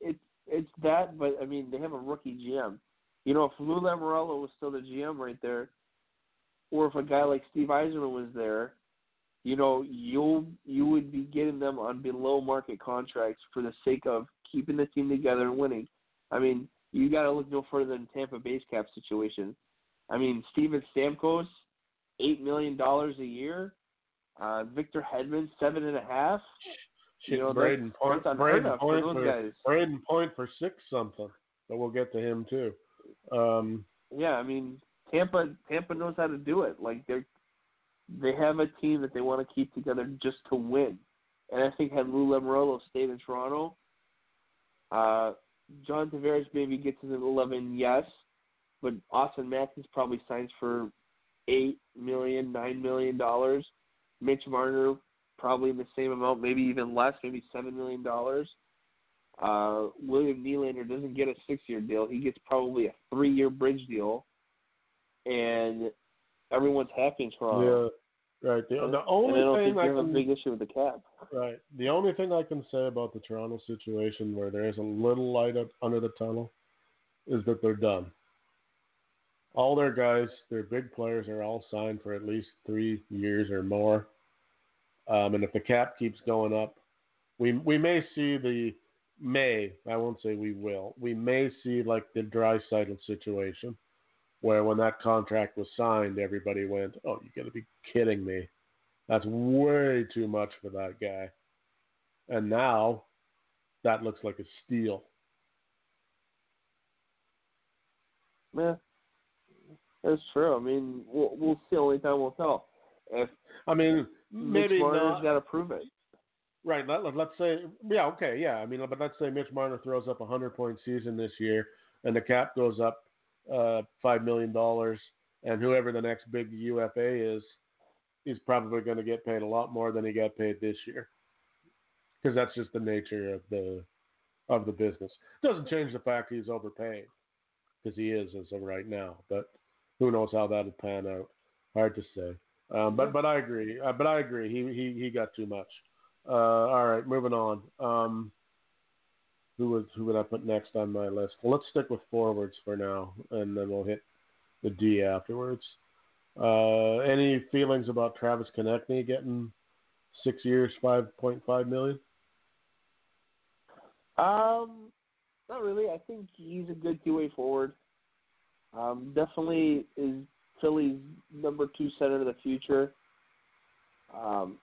It's it's that, but I mean they have a rookie G M. You know, if Lou Lamorello was still the G M right there, or if a guy like Steve Yzerman was there, you know, you you would be getting them on below market contracts for the sake of keeping the team together and winning. I mean, you got to look no further than Tampa Bay's cap situation. I mean, Steven Stamkos, eight million dollars a year. Uh, Victor Hedman, seven and a half. You know, Braden Point, Braden Point for, for Braden Point for six something, but we'll get to him too. Um, yeah, I mean, Tampa, Tampa knows how to do it. Like they, they have a team that they want to keep together just to win. And I think had Lou Lamorello stayed in Toronto, uh, John Tavares maybe gets to the eleven, yes, but Austin Matthews probably signs for eight million, nine million dollars. Mitch Marner, probably in the same amount, maybe even less, maybe seven million dollars. Uh, William Nylander doesn't get a six-year deal. He gets probably a three-year bridge deal, and everyone's happy in Toronto. Yeah, right. The, and, the only and I don't thing think I they have can, a big issue with the cap. Right. The only thing I can say about the Toronto situation where there is a little light up under the tunnel is that they're done. All their guys, their big players, are all signed for at least three years or more. Um, and if the cap keeps going up, we we may see the may, I won't say we will, we may see like the Draisaitl situation where when that contract was signed, everybody went, oh, you got to be kidding me. That's way too much for that guy. And now that looks like a steal. Yeah. That's true. I mean, we'll, we'll see. Only time will tell. If I mean, maybe Mitch Marner's got to prove it. Right. Let, let's say, yeah, okay, yeah. I mean, but let's say Mitch Marner throws up a hundred-point season this year, and the cap goes up uh, five million dollars, and whoever the next big U F A is, he's probably going to get paid a lot more than he got paid this year because that's just the nature of the of the business. Doesn't change the fact he's overpaying because he is as of right now, but who knows how that'll pan out? Hard to say. Um, but but I agree. Uh, but I agree. He he he got too much. Uh, all right, moving on. Um, who would who would I put next on my list? Well, let's stick with forwards for now, and then we'll hit the D afterwards. Uh, any feelings about Travis Konechny getting six years, five point five million? Um, not really. I think he's a good two-way forward. Um, definitely is Philly's number two center of the future. Um,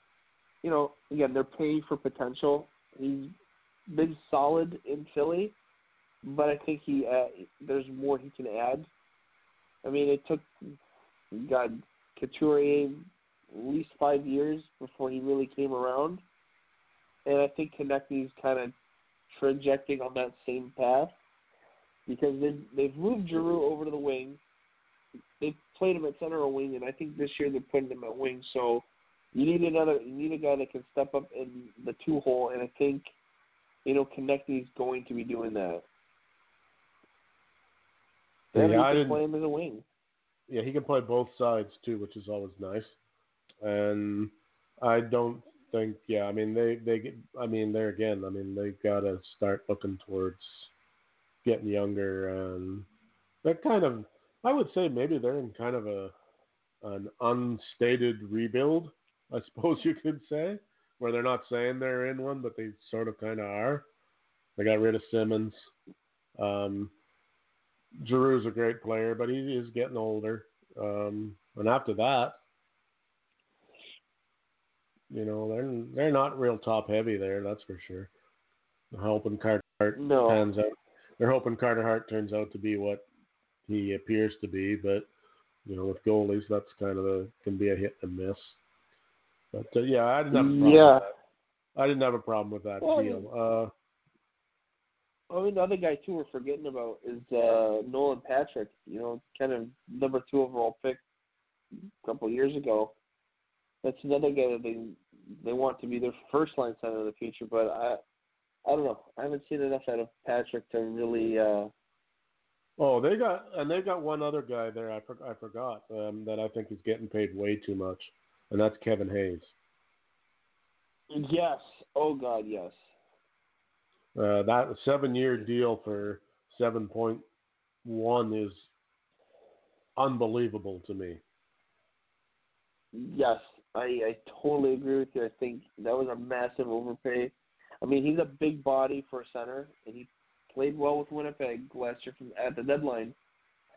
you know, again, they're paying for potential. He's been solid in Philly, but I think he uh, there's more he can add. I mean, it took, God, Couturier at least five years before he really came around, and I think Konechny's kind of trajecting on that same path. Because they've, they've moved Giroux over to the wing. They've played him at center or wing, and I think this year they're putting him at wing. So you need another, you need a guy that can step up in the two hole, and I think, you know, Konechny's going to be doing that. And yeah, you can play him as a wing. Yeah, he can play both sides too, which is always nice. And I don't think, yeah, I mean, they, they get, I mean, there again, I mean, they've got to start looking towards getting younger. And they're kind of, I would say maybe they're in kind of a, an unstated rebuild, I suppose you could say, where they're not saying they're in one, but they sort of kind of are. They got rid of Simmons. Um, Giroux's a great player, but he is getting older. Um, and after that, you know, they're they're not real top heavy there, that's for sure. They're hoping Carter Hart no. turns out. They're hoping Carter Hart turns out to be what he appears to be, but you know, with goalies, that's kind of a, can be a hit and miss. But uh, yeah, I didn't have a problem yeah. with that. I didn't have a problem with that well, deal. Uh, I mean, the other guy, too, we're forgetting about is uh, Nolan Patrick, you know, kind of number two overall pick a couple of years ago. That's another guy that they they want to be their first-line center in the future, but I I don't know. I haven't seen enough out of Patrick to really uh... – Oh, they got – and they got one other guy there I, for, I forgot um, that I think is getting paid way too much, and that's Kevin Hayes. Yes. Oh, God, yes. Uh, that seven-year deal for seven point one is unbelievable to me. Yes, I, I totally agree with you. I think that was a massive overpay. I mean, he's a big body for a center, and he played well with Winnipeg last year from, at the deadline.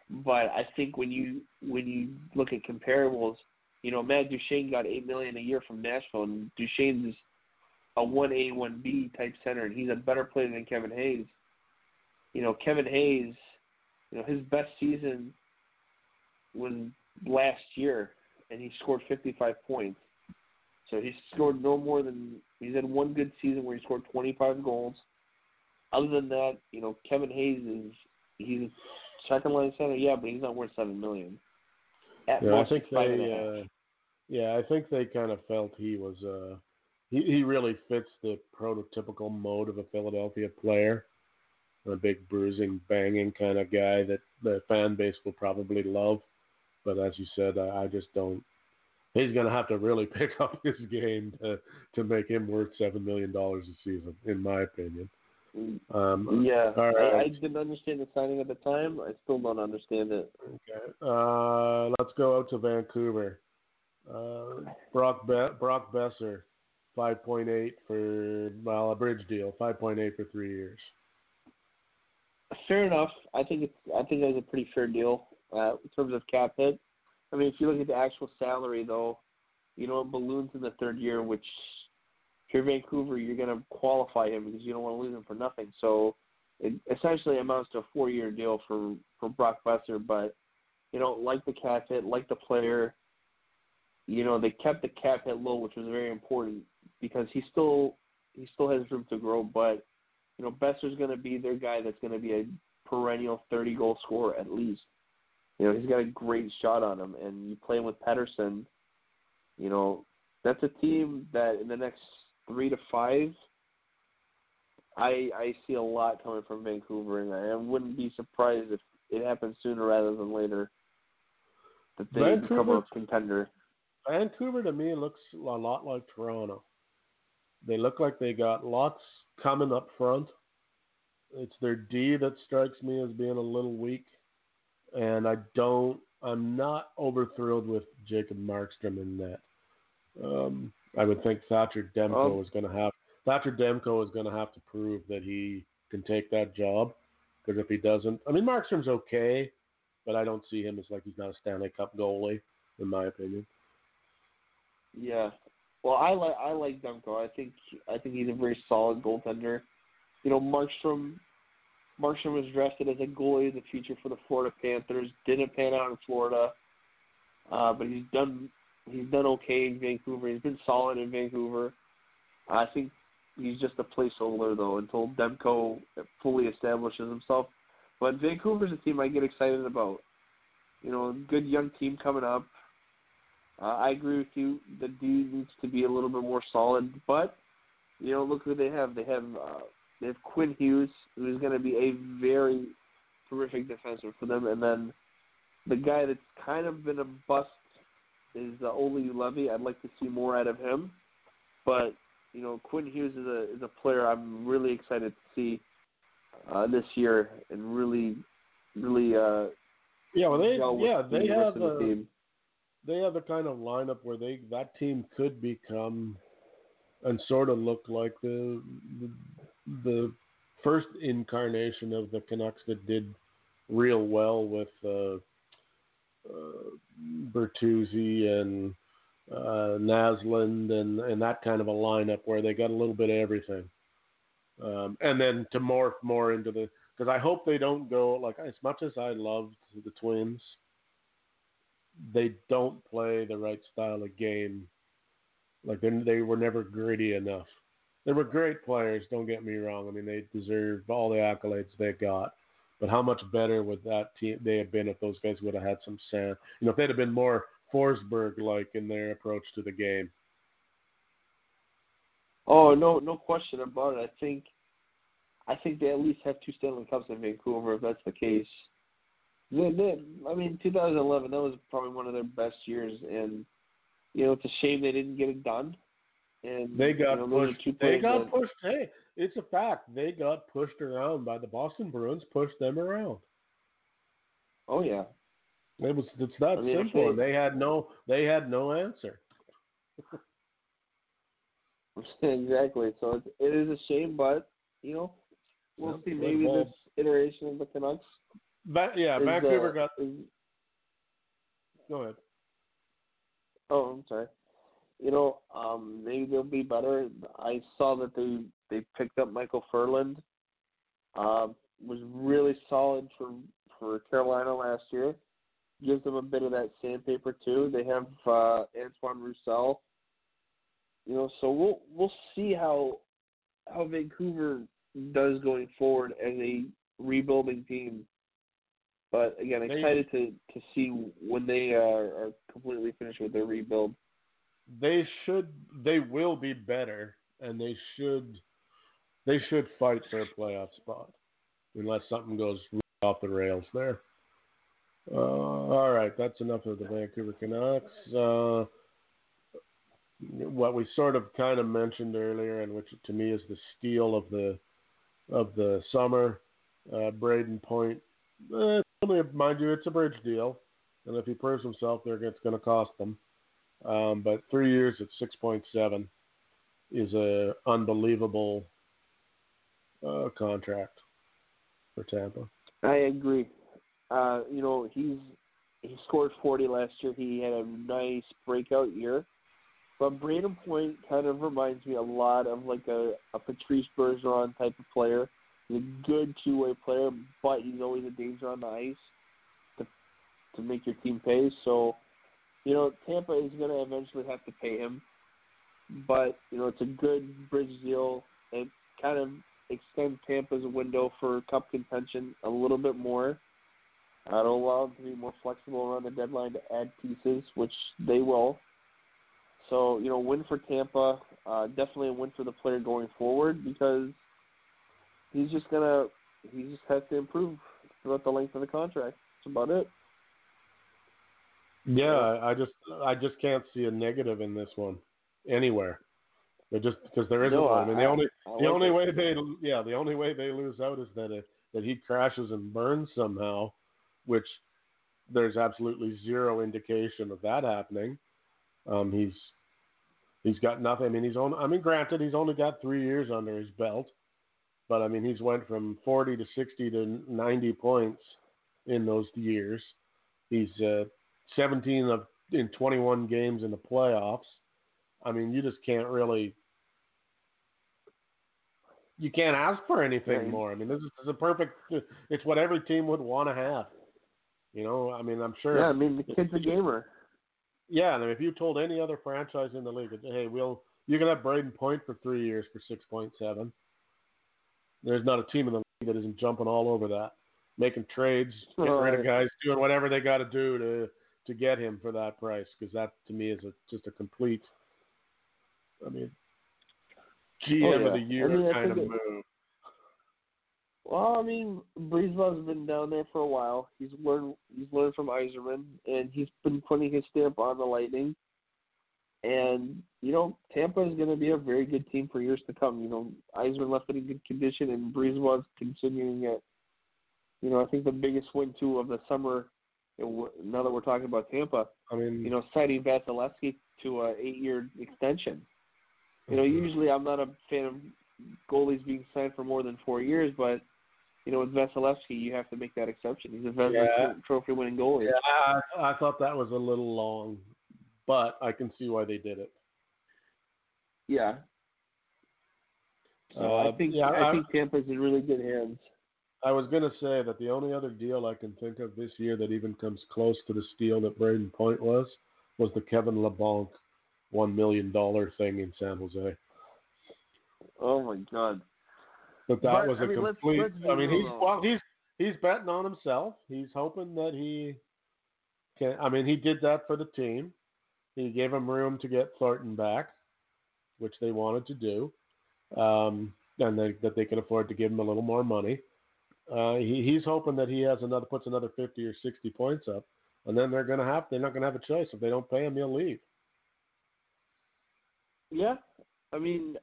But I think when you when you look at comparables, you know, Matt Duchesne got eight million dollars a year from Nashville, and Duchesne's a one A, one B type center, and he's a better player than Kevin Hayes. You know, Kevin Hayes, you know, his best season was last year, and he scored fifty-five points. So he scored no more than – he's had one good season where he scored twenty-five goals. Other than that, you know, Kevin Hayes is – he's second-line center, yeah, but he's not worth seven million dollars. At yeah, most, I think they uh, – yeah, I think they kind of felt he was uh, – He he really fits the prototypical mode of a Philadelphia player, a big bruising, banging kind of guy that the fan base will probably love. But as you said, I, I just don't. He's going to have to really pick up his game to to make him worth seven million dollars a season, in my opinion. Um, yeah, all right. I, I didn't understand the signing at the time. I still don't understand it. Okay, uh, let's go out to Vancouver. Uh, Brock Be- Brock Besser. five point eight for, well, a bridge deal, five point eight for three years. Fair enough. I think it's, I think that was a pretty fair deal uh, in terms of cap hit. I mean, if you look at the actual salary, though, you know, it balloons in the third year, which if you're Vancouver, you're going to qualify him because you don't want to lose him for nothing. So it essentially amounts to a four-year deal for, for Brock Besser. But, you know, like the cap hit, like the player, you know, they kept the cap hit low, which was very important, because he still he still has room to grow. But, you know, Besser's going to be their guy that's going to be a perennial thirty-goal scorer at least. You know, he's got a great shot on him. And you play him with Pettersson, you know, that's a team that in the next three to five, I I see a lot coming from Vancouver. And I wouldn't be surprised if it happens sooner rather than later that they Vancouver. become a contender. Vancouver, to me, looks a lot like Toronto. They look like they got lots coming up front. It's their D that strikes me as being a little weak. And I don't, I'm not overthrilled with Jacob Markstrom in that. Um, I would think Thatcher Demko oh. is going to have, Thatcher Demko is going to have to prove that he can take that job. Because if he doesn't, I mean, Markstrom's okay, but I don't see him as like, he's not a Stanley Cup goalie, in my opinion. Yeah, well, I like I like Demko. I think I think he's a very solid goaltender. You know, Markstrom. Markstrom was drafted as a goalie in the future for the Florida Panthers. Didn't pan out in Florida, uh, but he's done he's done okay in Vancouver. He's been solid in Vancouver. I think he's just a placeholder though until Demko fully establishes himself. But Vancouver's a team I get excited about. You know, good young team coming up. Uh, I agree with you. The D needs to be a little bit more solid, but you know, look who they have. They have uh, they have Quinn Hughes, who's going to be a very terrific defenseman for them, and then the guy that's kind of been a bust is uh, Oli Levi. I'd like to see more out of him, But, you know, Quinn Hughes is a, is a player I'm really excited to see uh, this year and really, really uh, yeah, well, they, yeah, they the have the a, team. They have a kind of lineup where they that team could become and sort of look like the the, the first incarnation of the Canucks that did real well with uh, uh, Bertuzzi and uh, Naslund and, and that kind of a lineup where they got a little bit of everything. Um, and then to morph more into the – because I hope they don't go – like as much as I loved the Twins, they don't play the right style of game. Like they, they were never gritty enough. They were great players, don't get me wrong. I mean, they deserved all the accolades they got. But how much better would that team they have been if those guys would have had some sand? You know, if they'd have been more Forsberg-like in their approach to the game. Oh no, no question about it. I think, I think they at least have two Stanley Cups in Vancouver. If that's the case, they did. I mean, twenty eleven that was probably one of their best years, and you know, it's a shame they didn't get it done. And they got you know, pushed. They got that, pushed. Hey, it's a fact. They got pushed around by the Boston Bruins. Pushed them around. Oh yeah, it was. It's that I mean, simple. They had no. They had no answer. Exactly. So it's, it is a shame, but you know, we'll yeah, see. Maybe well, this iteration of the Canucks. But yeah, Vancouver uh, got. Is, go ahead. Oh, I'm sorry. You know, um, maybe they'll be better. I saw that they, they picked up Michael Furland. Uh, was really solid for for Carolina last year. Gives them a bit of that sandpaper too. They have uh, Antoine Roussel. You know, so we'll we'll see how how Vancouver does going forward as a rebuilding team. But again, excited they, to, to see when they are, are completely finished with their rebuild. They should, they will be better, and they should, they should fight for a playoff spot, unless something goes off the rails there. Uh, all right, that's enough of the Vancouver Canucks. Uh, what we sort of kind of mentioned earlier, and which to me is the steal of the of the summer, uh, Braden Point. Eh, mind you, it's a bridge deal, and if he proves himself, there it's going to cost them. Um, but three years at six point seven is a unbelievable uh, contract for Tampa. I agree. Uh, you know, he's he scored forty last year. He had a nice breakout year. But Braden Point kind of reminds me a lot of like a, a Patrice Bergeron type of player. He's a good two-way player, but he's always a danger on the ice to, to make your team pay. So, you know, Tampa is going to eventually have to pay him, but, you know, it's a good bridge deal. It kind of extends Tampa's window for cup contention a little bit more. It'll allow them to be more flexible around the deadline to add pieces, which they will. So, you know, win for Tampa, uh, definitely a win for the player going forward because he's just going to – he just has to improve throughout the length of the contract. That's about it. Yeah, I just I just can't see a negative in this one anywhere. They just because there isn't no, one. I mean, the I, only I like the only it. way they yeah the only way they lose out is that it, that he crashes and burns somehow, which there's absolutely zero indication of that happening. Um, he's he's got nothing. I mean, he's on. I mean, granted, he's only got three years under his belt, but I mean, he's went from forty to sixty to ninety points in those years. He's uh, seventeen of in twenty-one games in the playoffs. I mean, you just can't really, you can't ask for anything right. more. I mean, this is, this is a perfect, it's what every team would want to have. You know, I mean, I'm sure. Yeah, I mean, the kid's a gamer. Yeah, I mean, if you told any other franchise in the league, hey, we'll, you're going to have Braden Point for three years for six point seven. There's not a team in the league that isn't jumping all over that, making trades, getting right. rid of guys, doing whatever they got to do to, to get him for that price, because that to me is a, just a complete, I mean, G M oh, yeah. of the year I mean, kind of it, move. Well, I mean, Breezel's been down there for a while. He's learned he's learned from Yzerman, and he's been putting his stamp on the Lightning. And, you know, Tampa is going to be a very good team for years to come. You know, Eisman left it in good condition, and Brisebois continuing it. You know, I think the biggest win, too, of the summer, now that we're talking about Tampa, I mean, you know, signing Vasilevsky to an eight-year extension. You know, usually I'm not a fan of goalies being signed for more than four years, but, you know, with Vasilevsky, you have to make that exception. He's a Vesna yeah. trophy-winning goalie. Yeah, I, I thought that was a little long, but I can see why they did it. Yeah. So uh, I think yeah, I, I think Tampa's in really good hands. I was going to say that the only other deal I can think of this year that even comes close to the steal that Braden Point was, was the Kevin LeBlanc one million dollars thing in San Jose. Oh, my God. But that but, was I a mean, complete... Let's, let's I mean, he's, well, he's he's betting on himself. He's hoping that he can... I mean, he did that for the team. He gave him room to get Thornton back, which they wanted to do, um, and they, that they can afford to give him a little more money. Uh, he, he's hoping that he has another puts another fifty or sixty points up, and then they're gonna have they're not gonna have a choice. If they don't pay him, he'll leave. Yeah, I mean,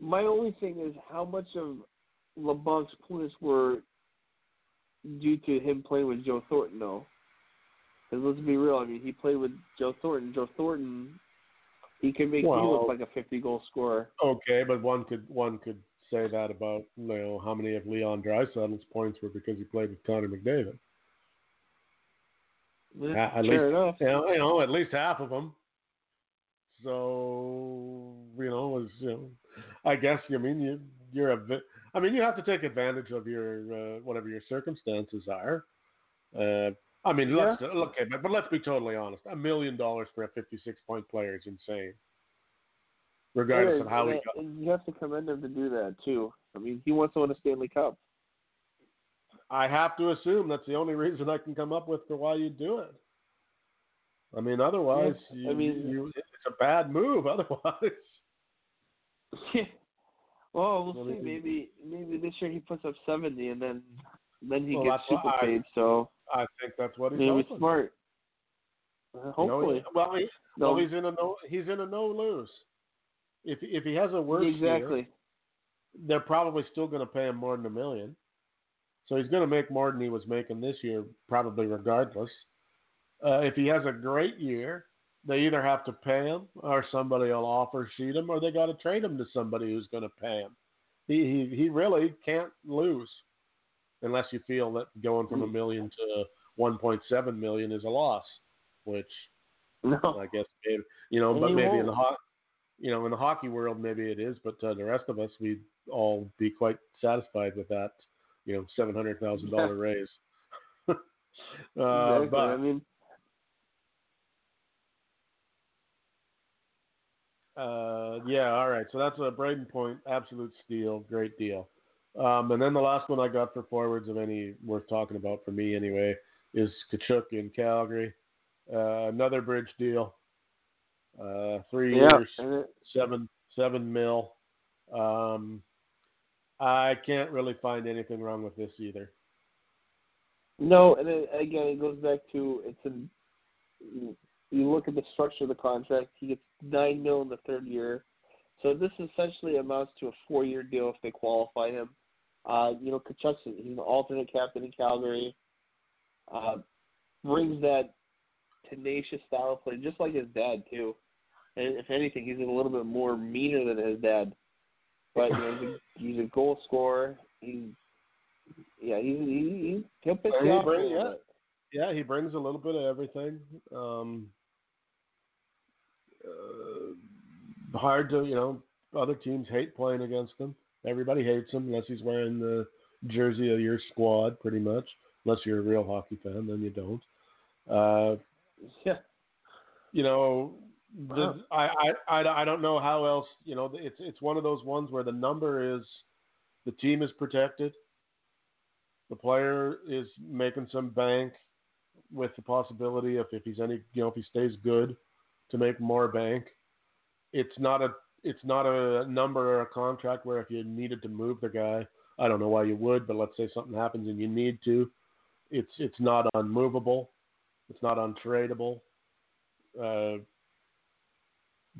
my only thing is how much of LeBlanc's points were due to him playing with Joe Thornton, though. Because let's be real, I mean, he played with Joe Thornton. Joe Thornton, he can make well, you look like a fifty goal scorer. Okay, but one could one could. say that about, you know, how many of Leon Draisaitl's points were because he played with Connor McDavid. Yeah, at fair least, enough. You know, you know, at least half of them. So, you know, was, you know, I guess you I mean you you're a bit, I mean you have to take advantage of your uh, whatever your circumstances are. Uh, I mean, yeah. let's okay, but, but let's be totally honest. A million dollars for a fifty-six point player is insane. Regardless yeah, of how he goes. You have to commend him to do that, too. I mean, he wants to win a Stanley Cup. I have to assume that's the only reason I can come up with for why you do it. I mean, otherwise, yes. you, I mean, you, it's a bad move, otherwise. Yeah. Well, we'll see. Maybe maybe this year he puts up seventy, and then then he well, gets super I, paid. So I think that's what he's doing. Maybe smart. Uh, hopefully. You know, well, he, no. well, he's in a no, he's in a no-lose. If if he has a worse exactly. year, they're probably still going to pay him more than a million. So he's going to make more than he was making this year, probably regardless. Uh, if he has a great year, they either have to pay him or somebody will offer sheet him or they got to trade him to somebody who's going to pay him. He, he he really can't lose unless you feel that going from a million to one point seven million is a loss, which no. I guess maybe, you know, and but maybe won't. in the hot. You know, in the hockey world, maybe it is, but uh, the rest of us, we'd all be quite satisfied with that, you know, seven hundred thousand dollars yeah. raise. uh, exactly. But I mean, uh, yeah, all right. So that's a Braden Point, absolute steal, great deal. Um, and then the last one I got for forwards of any worth talking about for me anyway is Tkachuk in Calgary. Uh, another bridge deal. Uh, three yeah. years, seven, seven mil. Um, I can't really find anything wrong with this either. No, and it, again, it goes back to it's a. You look at the structure of the contract. He gets nine mil in the third year, so this essentially amounts to a four-year deal if they qualify him. Uh, you know, Tkachuk, he's an alternate captain in Calgary. Uh, brings that tenacious style of play, just like his dad too. And if anything, he's a little bit more meaner than his dad. But you know, he's, a, he's a goal scorer. He's yeah, he's he, he'll pick you up. Yeah. yeah, he brings a little bit of everything. Um, uh, hard to you know, other teams hate playing against him. Everybody hates him unless he's wearing the jersey of your squad, pretty much. Unless you're a real hockey fan, then you don't. Uh, Yeah, you know, wow. the, I, I I don't know how else. You know, it's it's one of those ones where the number is, the team is protected, the player is making some bank, with the possibility of if he's any, you know, if he stays good, to make more bank. It's not a it's not a number or a contract where if you needed to move the guy, I don't know why you would, but let's say something happens and you need to, it's it's not unmovable. It's not untradeable. Uh,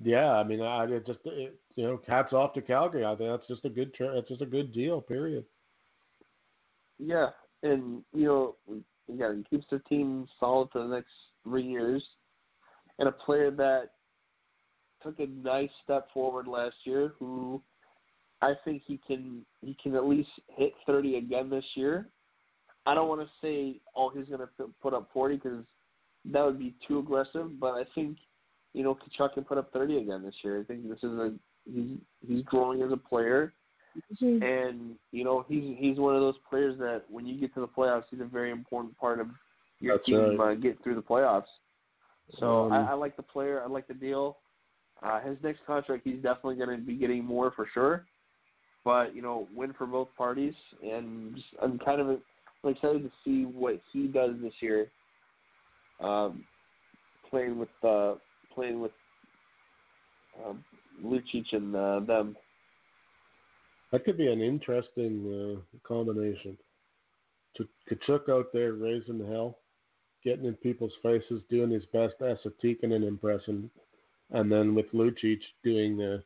Yeah, I mean, I it just it, you know, hats off to Calgary. I think that's just a good tra- that's just a good deal. Period. Yeah, and you know, yeah, he keeps the team solid for the next three years, and a player that took a nice step forward last year, who I think he can he can at least hit thirty again this year. I don't want to say, oh, he's going to put up forty because that would be too aggressive, but I think, you know, Tkachuk can put up thirty again this year. I think this is a he's he's growing as a player, mm-hmm. and you know he's he's one of those players that when you get to the playoffs, he's a very important part of your That's team right. uh, getting through the playoffs. So um, I, I like the player. I like the deal. Uh, his next contract, he's definitely going to be getting more for sure. But you know, win for both parties, and just, I'm kind of I'm excited to see what he does this year. Um, playing with uh, playing with um, Lucic and uh, them. That could be an interesting uh, combination. Tkachuk out there raising the hell, getting in people's faces, doing his best as a Tekin and impressing, and then with Lucic doing the.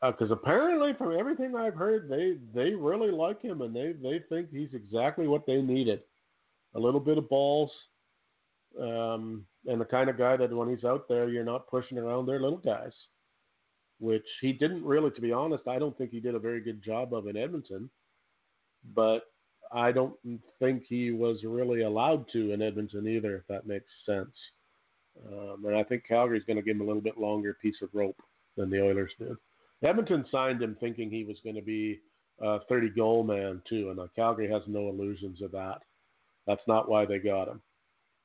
Because uh, apparently, from everything I've heard, they, they really like him, and they, they think he's exactly what they needed. A little bit of balls, um, and the kind of guy that when he's out there, you're not pushing around their little guys, which he didn't really, to be honest, I don't think he did a very good job of in Edmonton, but I don't think he was really allowed to in Edmonton either, if that makes sense. Um, and I think Calgary's going to give him a little bit longer piece of rope than the Oilers did. Edmonton signed him thinking he was going to be a thirty-goal man, too, and Calgary has no illusions of that. That's not why they got him.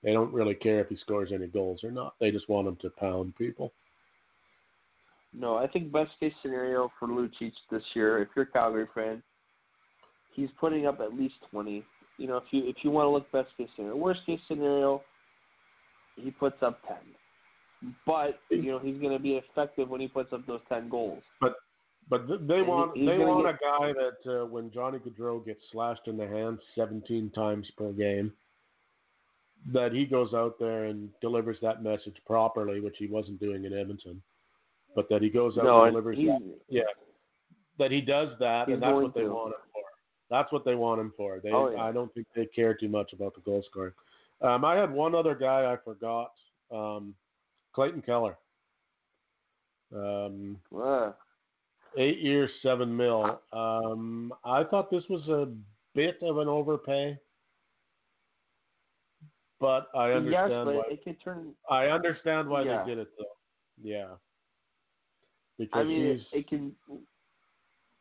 They don't really care if he scores any goals or not. They just want him to pound people. No, I think best-case scenario for Lucic this year, if you're a Calgary fan, he's putting up at least twenty. You know, if you if you want to look best-case scenario. Worst-case scenario, he puts up ten. But you know he's going to be effective when he puts up those ten goals. But but they want he, they want get... a guy that uh, when Johnny Gaudreau gets slashed in the hand seventeen times per game, that he goes out there and delivers that message properly, which he wasn't doing in Edmonton. But that he goes out no, and delivers he, that, yeah, that he does that, and that's what they to. want him for. That's what they want him for. They oh, yeah. I don't think they care too much about the goal scoring. Um, I had one other guy I forgot. Um, Clayton Keller, um, wow. eight years, seven mil. Um, I thought this was a bit of an overpay, but I understand yes, but why it could turn. I understand why yeah. they did it though. Yeah, because I mean, he's, it can.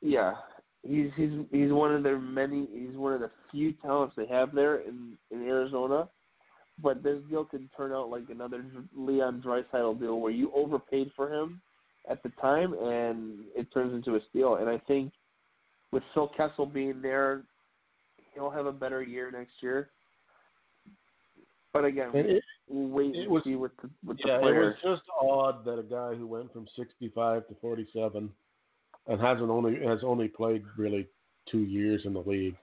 Yeah, he's he's he's one of their many. He's one of the few talents they have there in, in Arizona. But this deal could turn out like another Leon Draisaitl deal where you overpaid for him at the time, and it turns into a steal. And I think with Phil Kessel being there, he'll have a better year next year. But again, it, we'll wait and was, see with the, with yeah, the player. It was just odd that a guy who went from sixty-five to forty-seven and hasn't only has only played really two years in the league.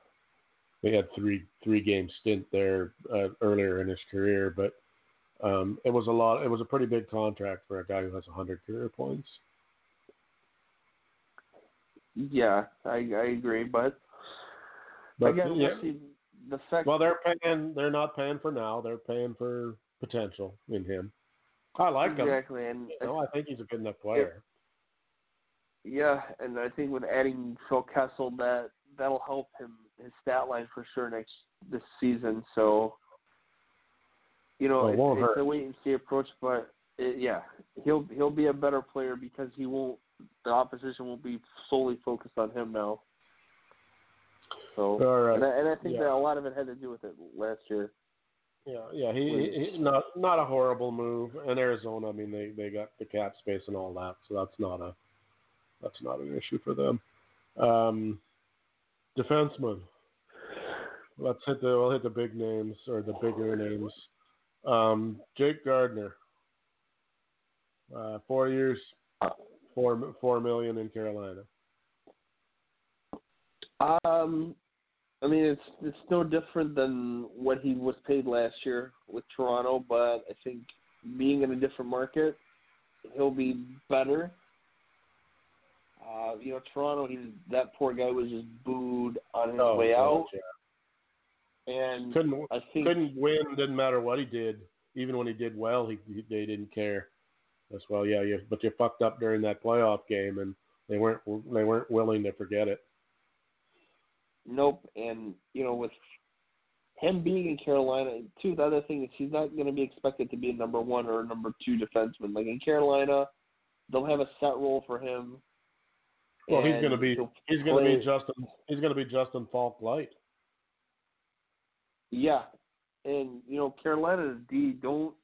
They had three three game stint there uh, earlier in his career, but um, it was a lot. It was a pretty big contract for a guy who has one hundred career points. Yeah, I, I agree, but, but I guess yeah. see the fact. Well, they're paying. They're not paying for now. They're paying for potential in him. I like exactly. him exactly, and you know, I think he's a good enough player. Yeah, and I think with adding Phil Kessel, that that'll help him. His stat line for sure next this season. So, you know, it it's, it's a wait and see approach. But it, yeah, he'll he'll be a better player because he won't. The opposition won't be solely focused on him now. So, All right. and, I, and I think yeah. that a lot of it had to do with it last year. Yeah, yeah, he, he not not a horrible move. And Arizona, I mean, they, they got the cap space and all that, so that's not a that's not an issue for them. Um, defenseman. Let's hit the we'll hit the big names or the bigger names. Um, Jake Gardner, uh, four years, four four million in Carolina. Um, I mean it's it's no different than what he was paid last year with Toronto, but I think being in a different market, he'll be better. Uh, you know, Toronto, he, that poor guy was just booed on his oh, way out. Yeah. And couldn't, I think, couldn't win, didn't matter what he did. Even when he did well, he, he they didn't care. That's well, yeah, you, but you fucked up during that playoff game, and they weren't they weren't willing to forget it. Nope, and you know, with him being in Carolina, too, the other thing is he's not going to be expected to be a number one or a number two defenseman. Like in Carolina, they'll have a set role for him. Well, he's going to be he's going to be Justin he's going to be Justin Falk light. Yeah, and you know, Carolina's D don't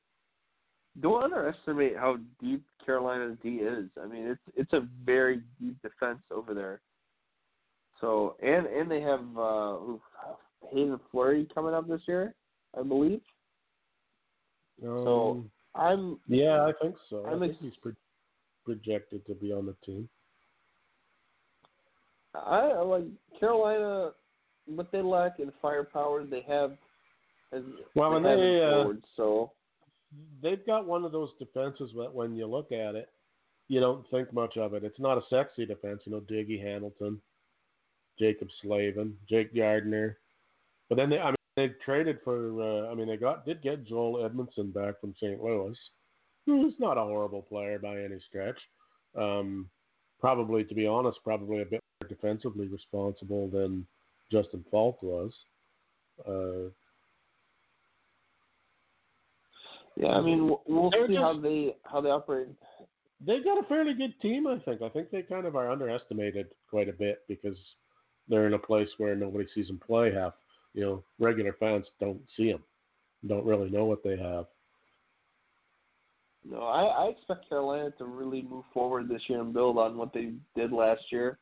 don't underestimate how deep Carolina's D is. I mean, it's it's a very deep defense over there. So and and they have uh, Hayden Fleury coming up this year, I believe. Um, so I'm yeah, I think so. I'm I think ex- he's pro- projected to be on the team. I like Carolina, what they lack in firepower, they have. As, well, they and have they uh, forward, so they've got one of those defenses that when you look at it, you don't think much of it. It's not a sexy defense, you know, Diggy Hamilton. Jacob Slavin, Jake Gardner, but then they—I mean—they traded for—I uh, mean, they got did get Joel Edmondson back from Saint Louis, who's not a horrible player by any stretch. Um, probably, to be honest, probably a bit more defensively responsible than Justin Falk was. Uh, yeah, I mean, we'll see just, how they how they operate. They've got a fairly good team, I think. I think they kind of are underestimated quite a bit because they're in a place where nobody sees them play half. You know, regular fans don't see them, don't really know what they have. No, I, I expect Carolina to really move forward this year and build on what they did last year.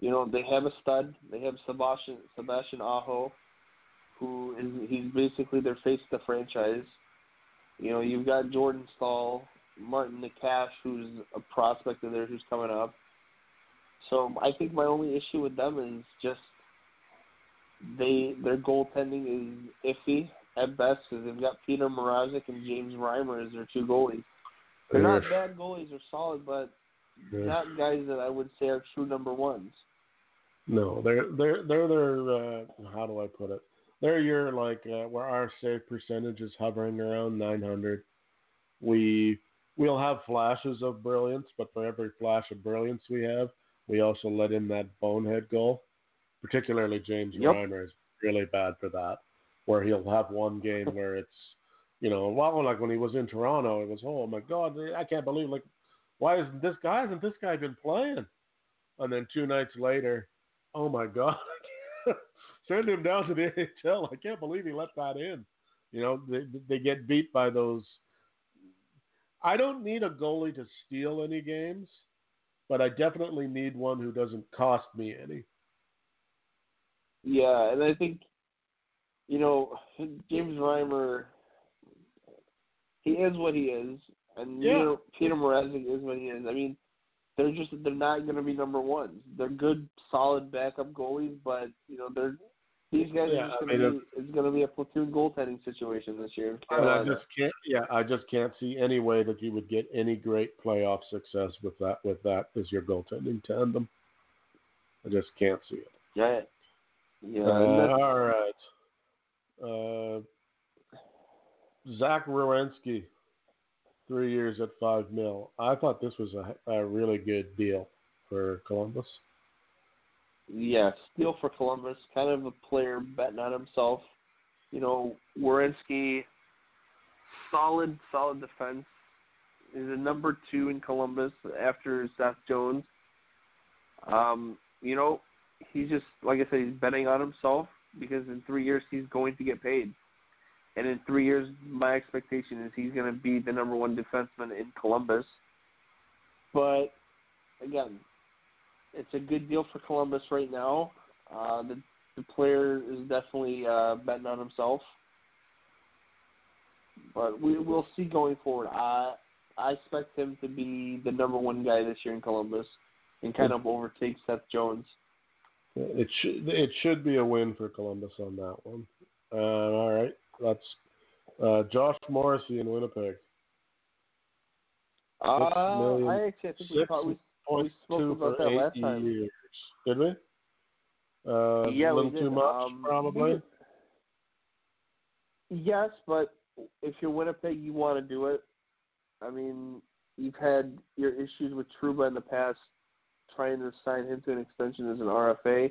You know, they have a stud. They have Sebastian Sebastian Aho, who is he's basically their face of the franchise. You know, you've got Jordan Staal, Martin Nakash, who's a prospect of theirs who's coming up. So I think my only issue with them is just they their goaltending is iffy at best because they've got Peter Mrazek and James Reimer as their two goalies. They're not bad goalies; they're solid, but yeah. not guys that I would say are true number ones. No, they're they're they're their uh, how do I put it? They're your like uh, where our save percentage is hovering around nine hundred. We we'll have flashes of brilliance, but for every flash of brilliance we have, we also let in that bonehead goal. Particularly James yep. Reimer is really bad for that, where he'll have one game where it's, you know, well, like when he was in Toronto, it was, oh, my God, I can't believe, like, why isn't this guy, hasn't this guy been playing? And then two nights later, oh, my God, send him down to the N H L. I can't believe he let that in. You know, they, they get beat by those. I don't need a goalie to steal any games, but I definitely need one who doesn't cost me any. Yeah, and I think, you know, James Reimer, he is what he is, and yeah. you know, Peter Mrazek is what he is. I mean, they're just they're not going to be number ones. They're good, solid backup goalies, but you know, they're these guys. Yeah, are I mean, be, it's going to be a platoon goaltending situation this year. I just can't. Yeah, I just can't see any way that you would get any great playoff success with that. With that as your goaltending tandem, I just can't see it. Yeah. Yeah. Uh, all right. Uh, Zach Werenski, three years at five mil. I thought this was a, a really good deal for Columbus. Yes, deal for Columbus. Kind of a player betting on himself. You know, Werenski, solid, solid defense. He's a number two in Columbus after Seth Jones. Um, you know, he's just, like I said, he's betting on himself because in three years he's going to get paid. And in three years, my expectation is he's going to be the number one defenseman in Columbus. But, again, it's a good deal for Columbus right now. Uh, the, the player is definitely uh, betting on himself. But we will see going forward. I, I expect him to be the number one guy this year in Columbus and kind of overtake Seth Jones. It should it should be a win for Columbus on that one. Uh, all right, that's uh, Josh Morrissey in Winnipeg. Uh, I actually I think we, thought we, we spoke about that last time. Years. Did we? Uh, yeah, a little we did. too much, um, probably. Yes, but if you're Winnipeg, you want to do it. I mean, you've had your issues with Trouba in the past, trying to sign him to an extension as an R F A.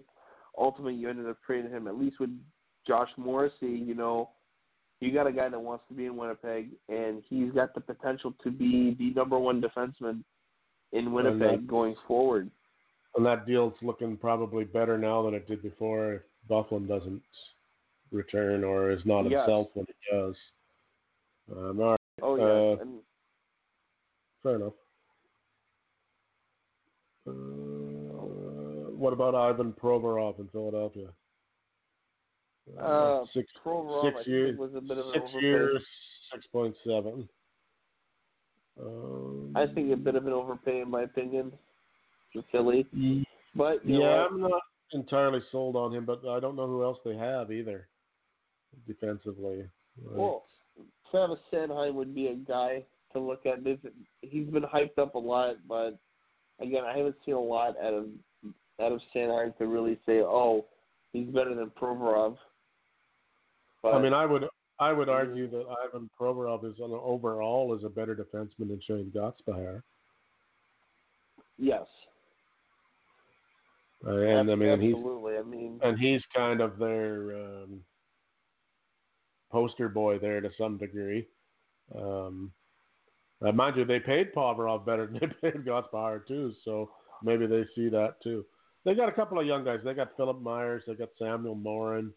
Ultimately, you ended up trading him. At least with Josh Morrissey, you know, you got a guy that wants to be in Winnipeg, and he's got the potential to be the number one defenseman in Winnipeg that, going forward. And that deal's looking probably better now than it did before if Byfuglien doesn't return or is not yes. himself when he does. Um, all right. Oh, yeah. Uh, and, fair enough. Uh, what about Ivan Provorov in Philadelphia? Uh, six, Provorov, six years, was a bit of an six years, six point seven. Um, I think a bit of an overpay, in my opinion, for Philly. But you yeah, know, I'm not entirely sold on him, but I don't know who else they have either defensively. Right? Well, Travis Sanheim would be a guy to look at. He's been hyped up a lot, but again, I haven't seen a lot out of out of Sanheim to really say, oh, he's better than Provorov. But, I mean, I would I would argue that Ivan Provorov is on an overall is a better defenseman than Shane Gostisbehere. Yes. Uh, and I mean, absolutely. He's, I mean, and he's kind of their um, poster boy there to some degree. Um, Uh, mind you, they paid Provorov better than they paid Gostisbehere too, so maybe they see that too. They got a couple of young guys. They got Philip Myers, they got Samuel Morin,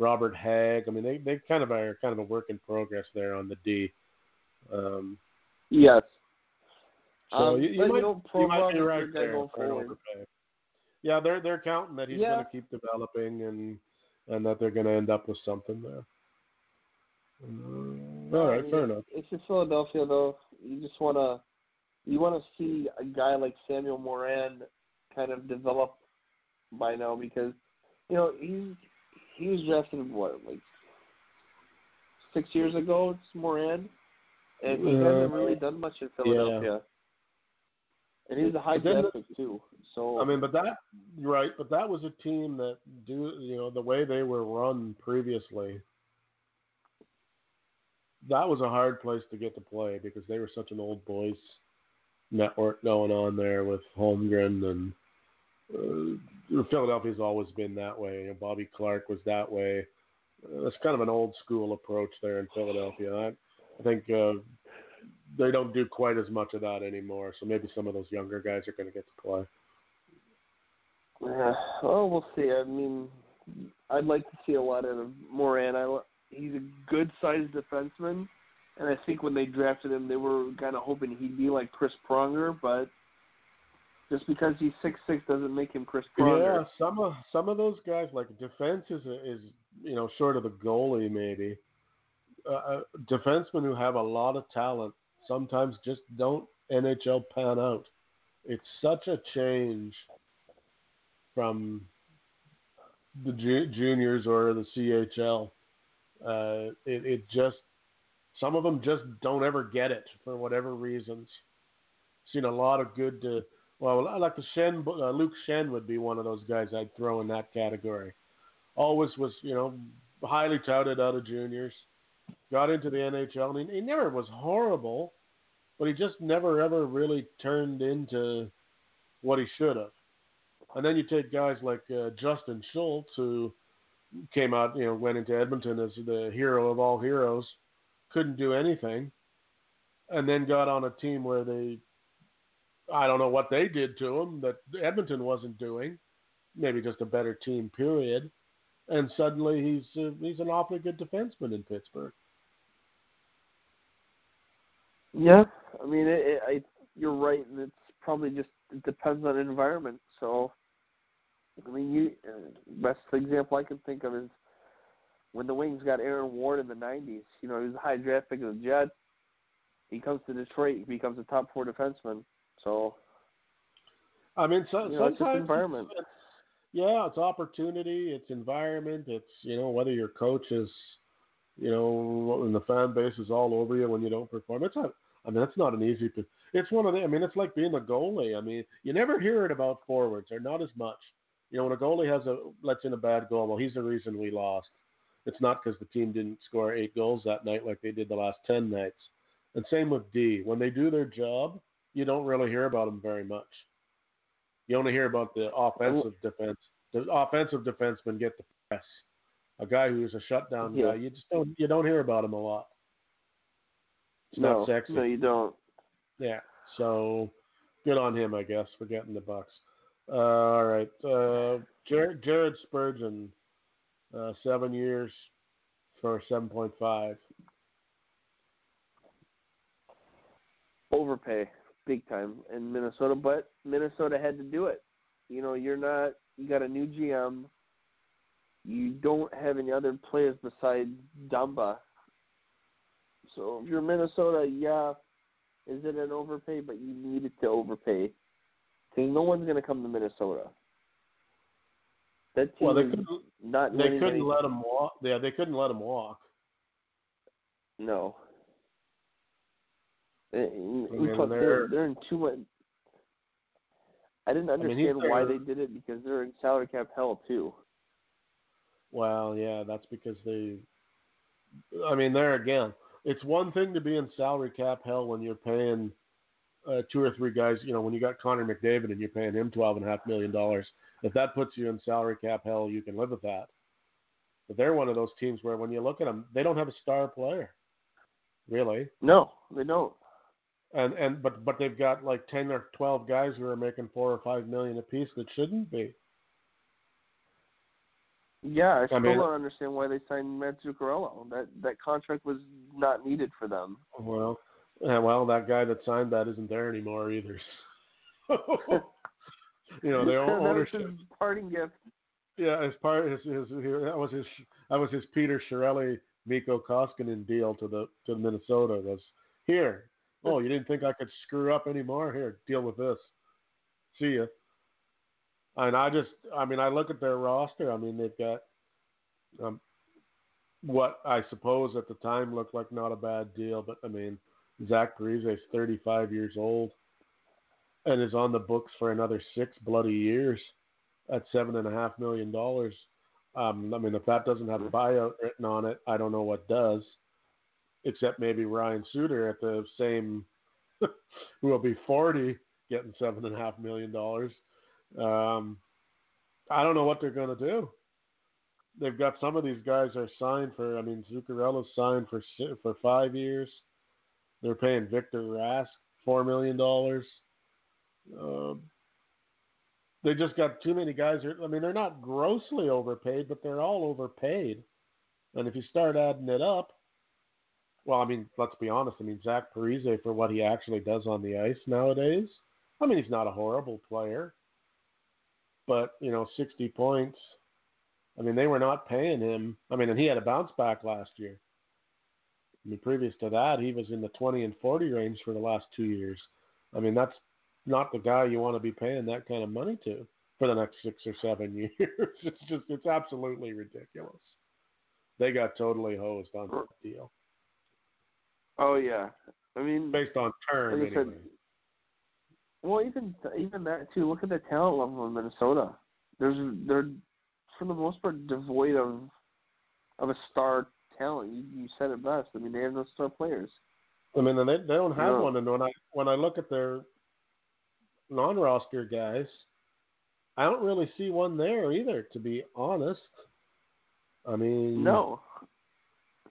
Robert Hagg. I mean, they, they kind of are kind of a work in progress there on the D. Um, yes. So um, you, you, might, you, know, you might be right there. Yeah, they're they're counting that he's yeah. going to keep developing and and that they're going to end up with something there. Um, All right, I mean, fair enough. If you're Philadelphia, though, you just want to you want to see a guy like Samuel Morin kind of develop by now because, you know, he's he was drafted, what, like six years ago, it's Morin, and he uh, hasn't really done much in Philadelphia. Yeah. And he's a high draft pick too. So I mean, but that right, but that was a team that do you know the way they were run previously. That was a hard place to get to play because they were such an old boys network going on there with Holmgren and uh, Philadelphia's always been that way. You know, Bobby Clark was that way. Uh, that's kind of an old school approach there in Philadelphia. I, I think uh, they don't do quite as much of that anymore. So maybe some of those younger guys are going to get to play. Uh, well, we'll see. I mean, I'd like to see a lot out of Morin. I He's a good-sized defenseman, and I think when they drafted him, they were kind of hoping he'd be like Chris Pronger, but just because he's six foot six doesn't make him Chris Pronger. Yeah, some of, some of those guys, like defense is, is you know, short of the goalie maybe. Uh, defensemen who have a lot of talent sometimes just don't N H L pan out. It's such a change from the ju- juniors or the C H L. Uh, it, it just some of them just don't ever get it for whatever reasons. Seen a lot of good. Uh, well, I like the Shen. Uh, Luke Shen would be one of those guys I'd throw in that category. Always was, you know, highly touted out of juniors. Got into the N H L, and he, he never was horrible, but he just never ever really turned into what he should have. And then you take guys like uh, Justin Schultz, who came out, you know, went into Edmonton as the hero of all heroes, couldn't do anything, and then got on a team where they, I don't know what they did to him that Edmonton wasn't doing, maybe just a better team, period, and suddenly he's uh, he's an awfully good defenseman in Pittsburgh. Yeah, I mean, it, it, I, you're right, and it's probably just, it depends on environment, so... I mean, you uh, best example I can think of is when the Wings got Aaron Ward in the nineties. You know, he was a high draft pick of the Jets. He comes to Detroit, he becomes a top four defenseman. So, I mean, so, you know, sometimes it's environment. It's, yeah, it's opportunity, it's environment, it's you know whether your coach is you know, and the fan base is all over you when you don't perform. It's not, I mean, that's not an easy, it's one of the, I mean, it's like being a goalie. I mean, you never hear it about forwards, or not as much. You know, when a goalie has a, lets in a bad goal, well, he's the reason we lost. It's not because the team didn't score eight goals that night like they did the last ten nights. And same with D. When they do their job, you don't really hear about them very much. You only hear about the offensive defense. The offensive defensemen get the press. A guy who's a shutdown yeah. guy, you just don't you don't hear about him a lot. It's no, not sexy. No, you don't. Yeah. So good on him, I guess, for getting the Bucks. Uh, all right. Uh, Jared, Jared Spurgeon, uh, seven years for seven point five. Overpay, big time in Minnesota, but Minnesota had to do it. You know, you're not, you got a new G M. You don't have any other players besides Dumba. So if you're Minnesota, yeah, is it an overpay? But you needed to overpay. Because no one's going to come to Minnesota. That team well, they couldn't, not they couldn't anything. let him walk. Yeah, they couldn't let him walk. No. And, and mean, they're, they're, they're in too much. I didn't understand I mean, why they did it because they're in salary cap hell too. Well, yeah, that's because they. I mean, there again, it's one thing to be in salary cap hell when you're paying uh, two or three guys. You know, when you got Connor McDavid and you're paying him twelve and a half million dollars, if that puts you in salary cap hell, you can live with that. But they're one of those teams where when you look at them, they don't have a star player, really. No, they don't. And and but but they've got like ten or twelve guys who are making four or five million a piece that shouldn't be. Yeah, I still I mean, don't understand why they signed Matt Duchesne. That that contract was not needed for them. Well, yeah, well, that guy that signed that isn't there anymore either. You know, the ownership. That was his parting gift. Yeah, his part his, his, his that was his that was his Peter Chiarelli, Mikko Koskinen deal to the to Minnesota was here. Oh, you didn't think I could screw up anymore? Here, deal with this. See ya. And I just, I mean, I look at their roster. I mean, they've got um, what I suppose at the time looked like not a bad deal. But, I mean, Zach Parise is thirty-five years old and is on the books for another six bloody years at seven point five million dollars. Um, I mean, if that doesn't have a buyout written on it, I don't know what does. Except maybe Ryan Suter at the same, who will be forty, getting seven and a half million dollars. Um, I don't know what they're going to do. They've got some of these guys are signed for. I mean, Zuccarello's signed for for five years. They're paying Victor Rask four million dollars. Um, they just got too many guys. I mean, they're not grossly overpaid, but they're all overpaid. And if you start adding it up. Well, I mean, let's be honest. I mean, Zach Parise, for what he actually does on the ice nowadays, I mean, he's not a horrible player. But, you know, sixty points, I mean, they were not paying him. I mean, and he had a bounce back last year. I mean, previous to that, he was in the twenty and forty range for the last two years. I mean, that's not the guy you want to be paying that kind of money to for the next six or seven years. It's just, it's absolutely ridiculous. They got totally hosed on that deal. Oh yeah, I mean based on term. Like said, anyway. Well, even even that too. Look at the talent level in Minnesota. There's they're for the most part devoid of of a star talent. You, you said it best. I mean they have no star players. I mean they they don't have no. one. And when I when I look at their non-roster guys, I don't really see one there either. To be honest, I mean no.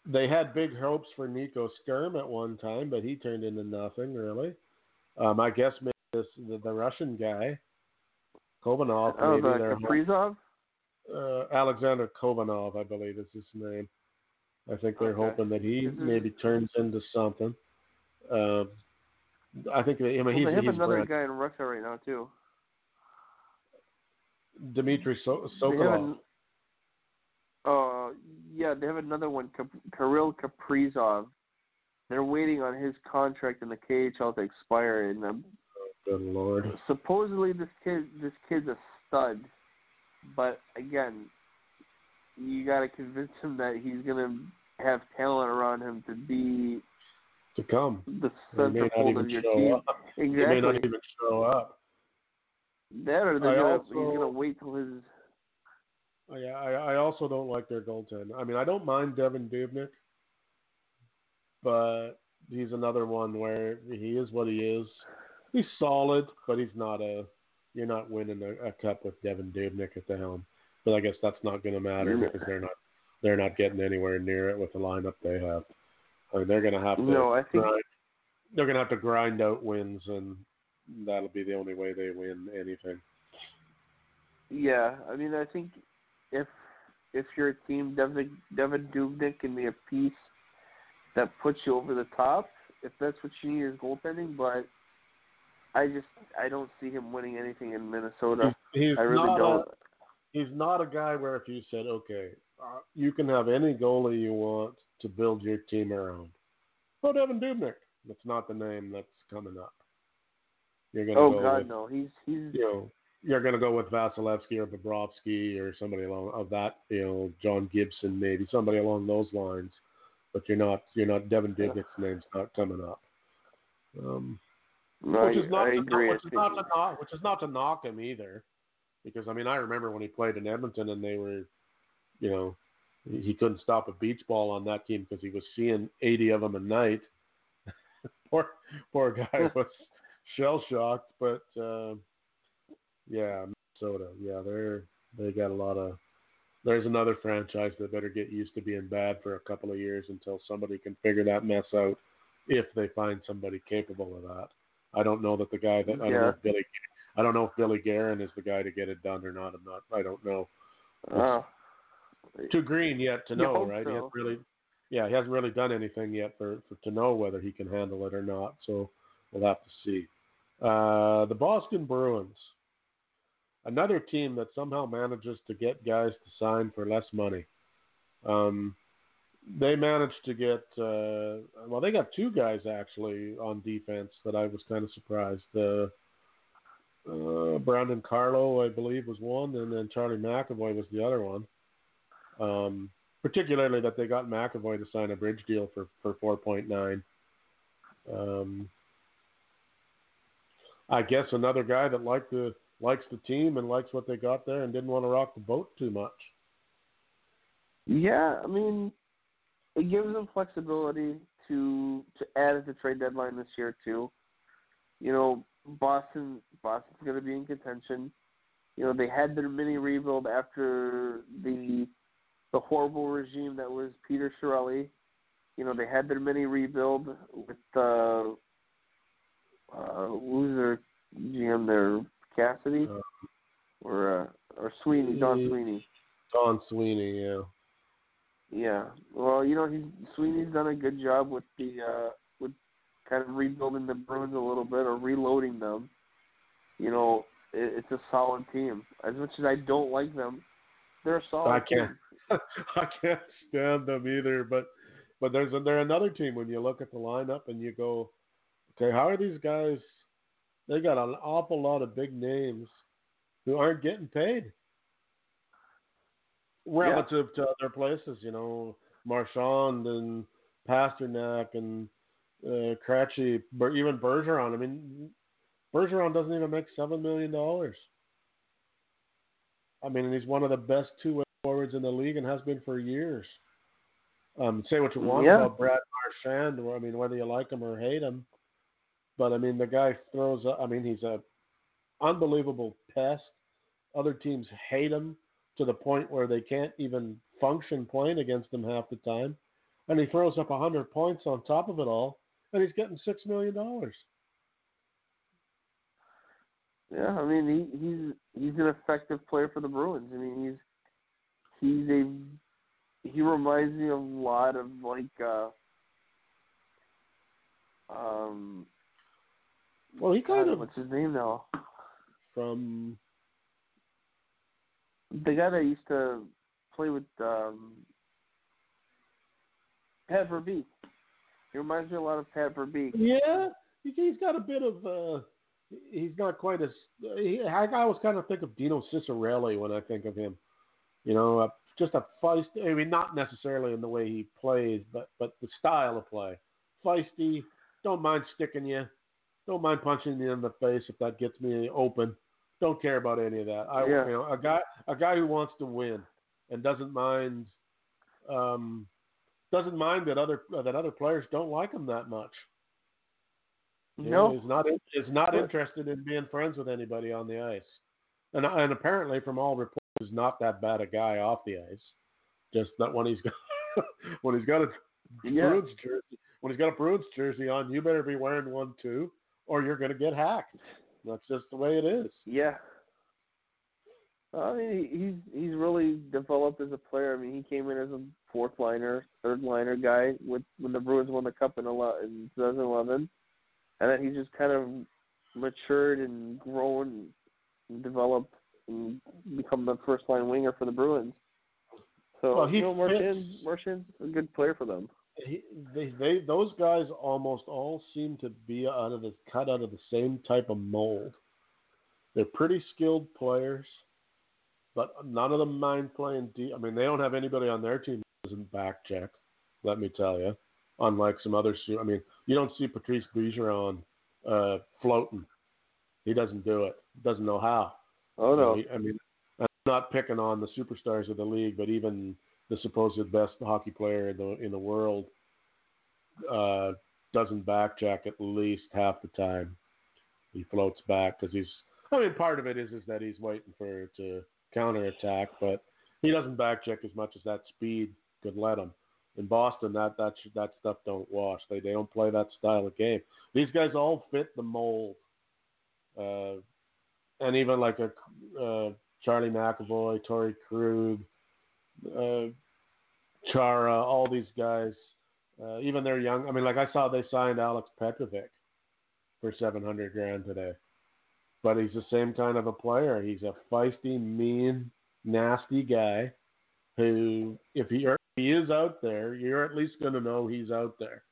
They had big hopes for Nico Sturm at one time, but he turned into nothing, really. Um, I guess maybe this, the, the Russian guy, Kovanov. Oh, maybe the Kaprizov? Uh, Alexander Kovanov, I believe is his name. I think they're okay. hoping that he mm-hmm. maybe turns into something. Uh, I think they, I mean, well, he's, they have he's another brand. guy in Russia right now, too. Dmitry so- Sokolov. Oh, yeah, they have another one, Kirill Kaprizov. They're waiting on his contract in the K H L to expire. And um, good Lord. Supposedly this kid, this kid's a stud, but again, you got to convince him that he's gonna have talent around him to be to come the centerfold of your team. Up. Exactly. He may not even show up. That or they're gonna, also, he's gonna wait till his. I, I also don't like their goaltend. I mean, I don't mind Devin Dubnyk, but he's another one where he is what he is. He's solid, but he's not a. You're not winning a, a cup with Devin Dubnyk at the helm. But I guess that's not going to matter because they're not they're not getting anywhere near it with the lineup they have. I mean, they're going to have to no, I think... grind, they're going to have to grind out wins, and that'll be the only way they win anything. Yeah, I mean, I think if if you're a team, Devin Devin Dubnyk can be a piece that puts you over the top. If that's what you need is goaltending, but I just I don't see him winning anything in Minnesota. He's I really don't. A... He's not a guy where if you said, okay, uh, you can have any goalie you want to build your team around. Oh, Devin Dubnyk. That's not the name that's coming up. You're gonna oh, go God, with, no. He's, he's... You know, you're going to go with Vasilevsky or Bobrovsky or somebody along of that, you know, John Gibson maybe, somebody along those lines. But you're not, you're not, Devin Dubnyk's name's not coming up. Um, no, which is not I, to, I agree, which is not to knock, which is not to knock him either. Because, I mean, I remember when he played in Edmonton and they were, you know, he couldn't stop a beach ball on that team because he was seeing eighty of them a night. poor, poor guy was shell-shocked. But, uh, yeah, Minnesota, yeah, they're, they got a lot of – there's another franchise that better get used to being bad for a couple of years until somebody can figure that mess out if they find somebody capable of that. I don't know that the guy that – I don't know if Billy – I don't know if Billy Guerin is the guy to get it done or not. I'm not. I don't know. Uh, too green yet to know, right? So. He hasn't really, yeah, he hasn't really done anything yet for, for to know whether he can handle it or not. So we'll have to see. Uh, the Boston Bruins, another team that somehow manages to get guys to sign for less money. Um, they managed to get uh, well. They got two guys actually on defense that I was kind of surprised. Uh, Uh, Brandon Carlo, I believe, was one, and then Charlie McAvoy was the other one. Um, particularly that they got McAvoy to sign a bridge deal for, for four point nine. Um, I guess another guy that liked the likes the team and likes what they got there and didn't want to rock the boat too much. Yeah, I mean, it gives them flexibility to to add at the trade deadline this year too. You know, Boston, Boston's going to be in contention. You know, they had their mini rebuild after the the horrible regime that was Peter Chiarelli. You know, they had their mini rebuild with uh, uh, who's their G M there, Cassidy uh, or uh, or Sweeney, Don Sweeney. Don Sweeney, yeah, yeah. Well, you know, he, Sweeney's done a good job with the. Uh, kind of rebuilding the Bruins a little bit or reloading them, you know, it, it's a solid team. As much as I don't like them, they're a solid I can't, team. I can't stand them either, but but there's a, they're another team when you look at the lineup and you go, okay, how are these guys? They got an awful lot of big names who aren't getting paid relative yeah. to other places, you know, Marchand and Pasternak and Uh, Krejci, even Bergeron. I mean, Bergeron doesn't even make seven million dollars. I mean, and he's one of the best two-way forwards in the league and has been for years. Um, say what you want yeah. about Brad Marchand. I mean, whether you like him or hate him, but I mean, the guy throws. Up, I mean, he's a unbelievable pest. Other teams hate him to the point where they can't even function playing against him half the time, and he throws up a hundred points on top of it all. And he's getting six million dollars. Yeah, I mean he, he's he's an effective player for the Bruins. I mean he's he's a he reminds me a lot of like uh, um. Well, he kind God, of what's his name now? From the guy that used to play with um, Pat Verbeek. He reminds me a lot of Pat Verbeek. Yeah, he's got a bit of. Uh, he's not quite as. He, I always kind of think of Dino Ciccarelli when I think of him. You know, up just a feisty, I mean, not necessarily in the way he plays, but, but the style of play. Feisty, don't mind sticking you, don't mind punching you in the face if that gets me open. Don't care about any of that. I, yeah. you know, a guy, a guy who wants to win and doesn't mind, um, doesn't mind that other that other players don't like him that much. No, nope. is not is not interested in being friends with anybody on the ice, and and apparently from all reports, is not that bad a guy off the ice. Just that when he's got when he's got a yeah. Bruins jersey, when he's got a Bruins jersey on, you better be wearing one too, or you're going to get hacked. That's just the way it is. Yeah. I mean, he's he's really developed as a player. I mean, he came in as a fourth liner, third liner guy with when the Bruins won the Cup in twenty eleven, and then he's just kind of matured and grown, and developed, and become the first line winger for the Bruins. So well, you know, Marchand's, Marchand's a good player for them. He, they, they, those guys almost all seem to be out of the, cut out of the same type of mold. They're pretty skilled players, but none of them mind playing deep. I mean, they don't have anybody on their team that doesn't back check, let me tell you, unlike some other – I mean, you don't see Patrice Bergeron uh, floating. He doesn't do it. Doesn't know how. Oh, no. I mean, I'm not picking on the superstars of the league, but even – the supposed best hockey player in the in the world uh, doesn't backjack at least half the time. He floats back because he's. I mean, part of it is is that he's waiting for to counterattack, but he doesn't backjack as much as that speed could let him. In Boston, that that that stuff don't wash. They they don't play that style of game. These guys all fit the mold, uh, and even like a uh, Charlie McAvoy, Torrey Krug. Uh, Chara, all these guys, uh, even they're young. I mean, like I saw they signed Alex Petrovic for seven hundred grand today, but he's the same kind of a player. He's a feisty, mean, nasty guy who, if he if he is out there, you're at least going to know he's out there.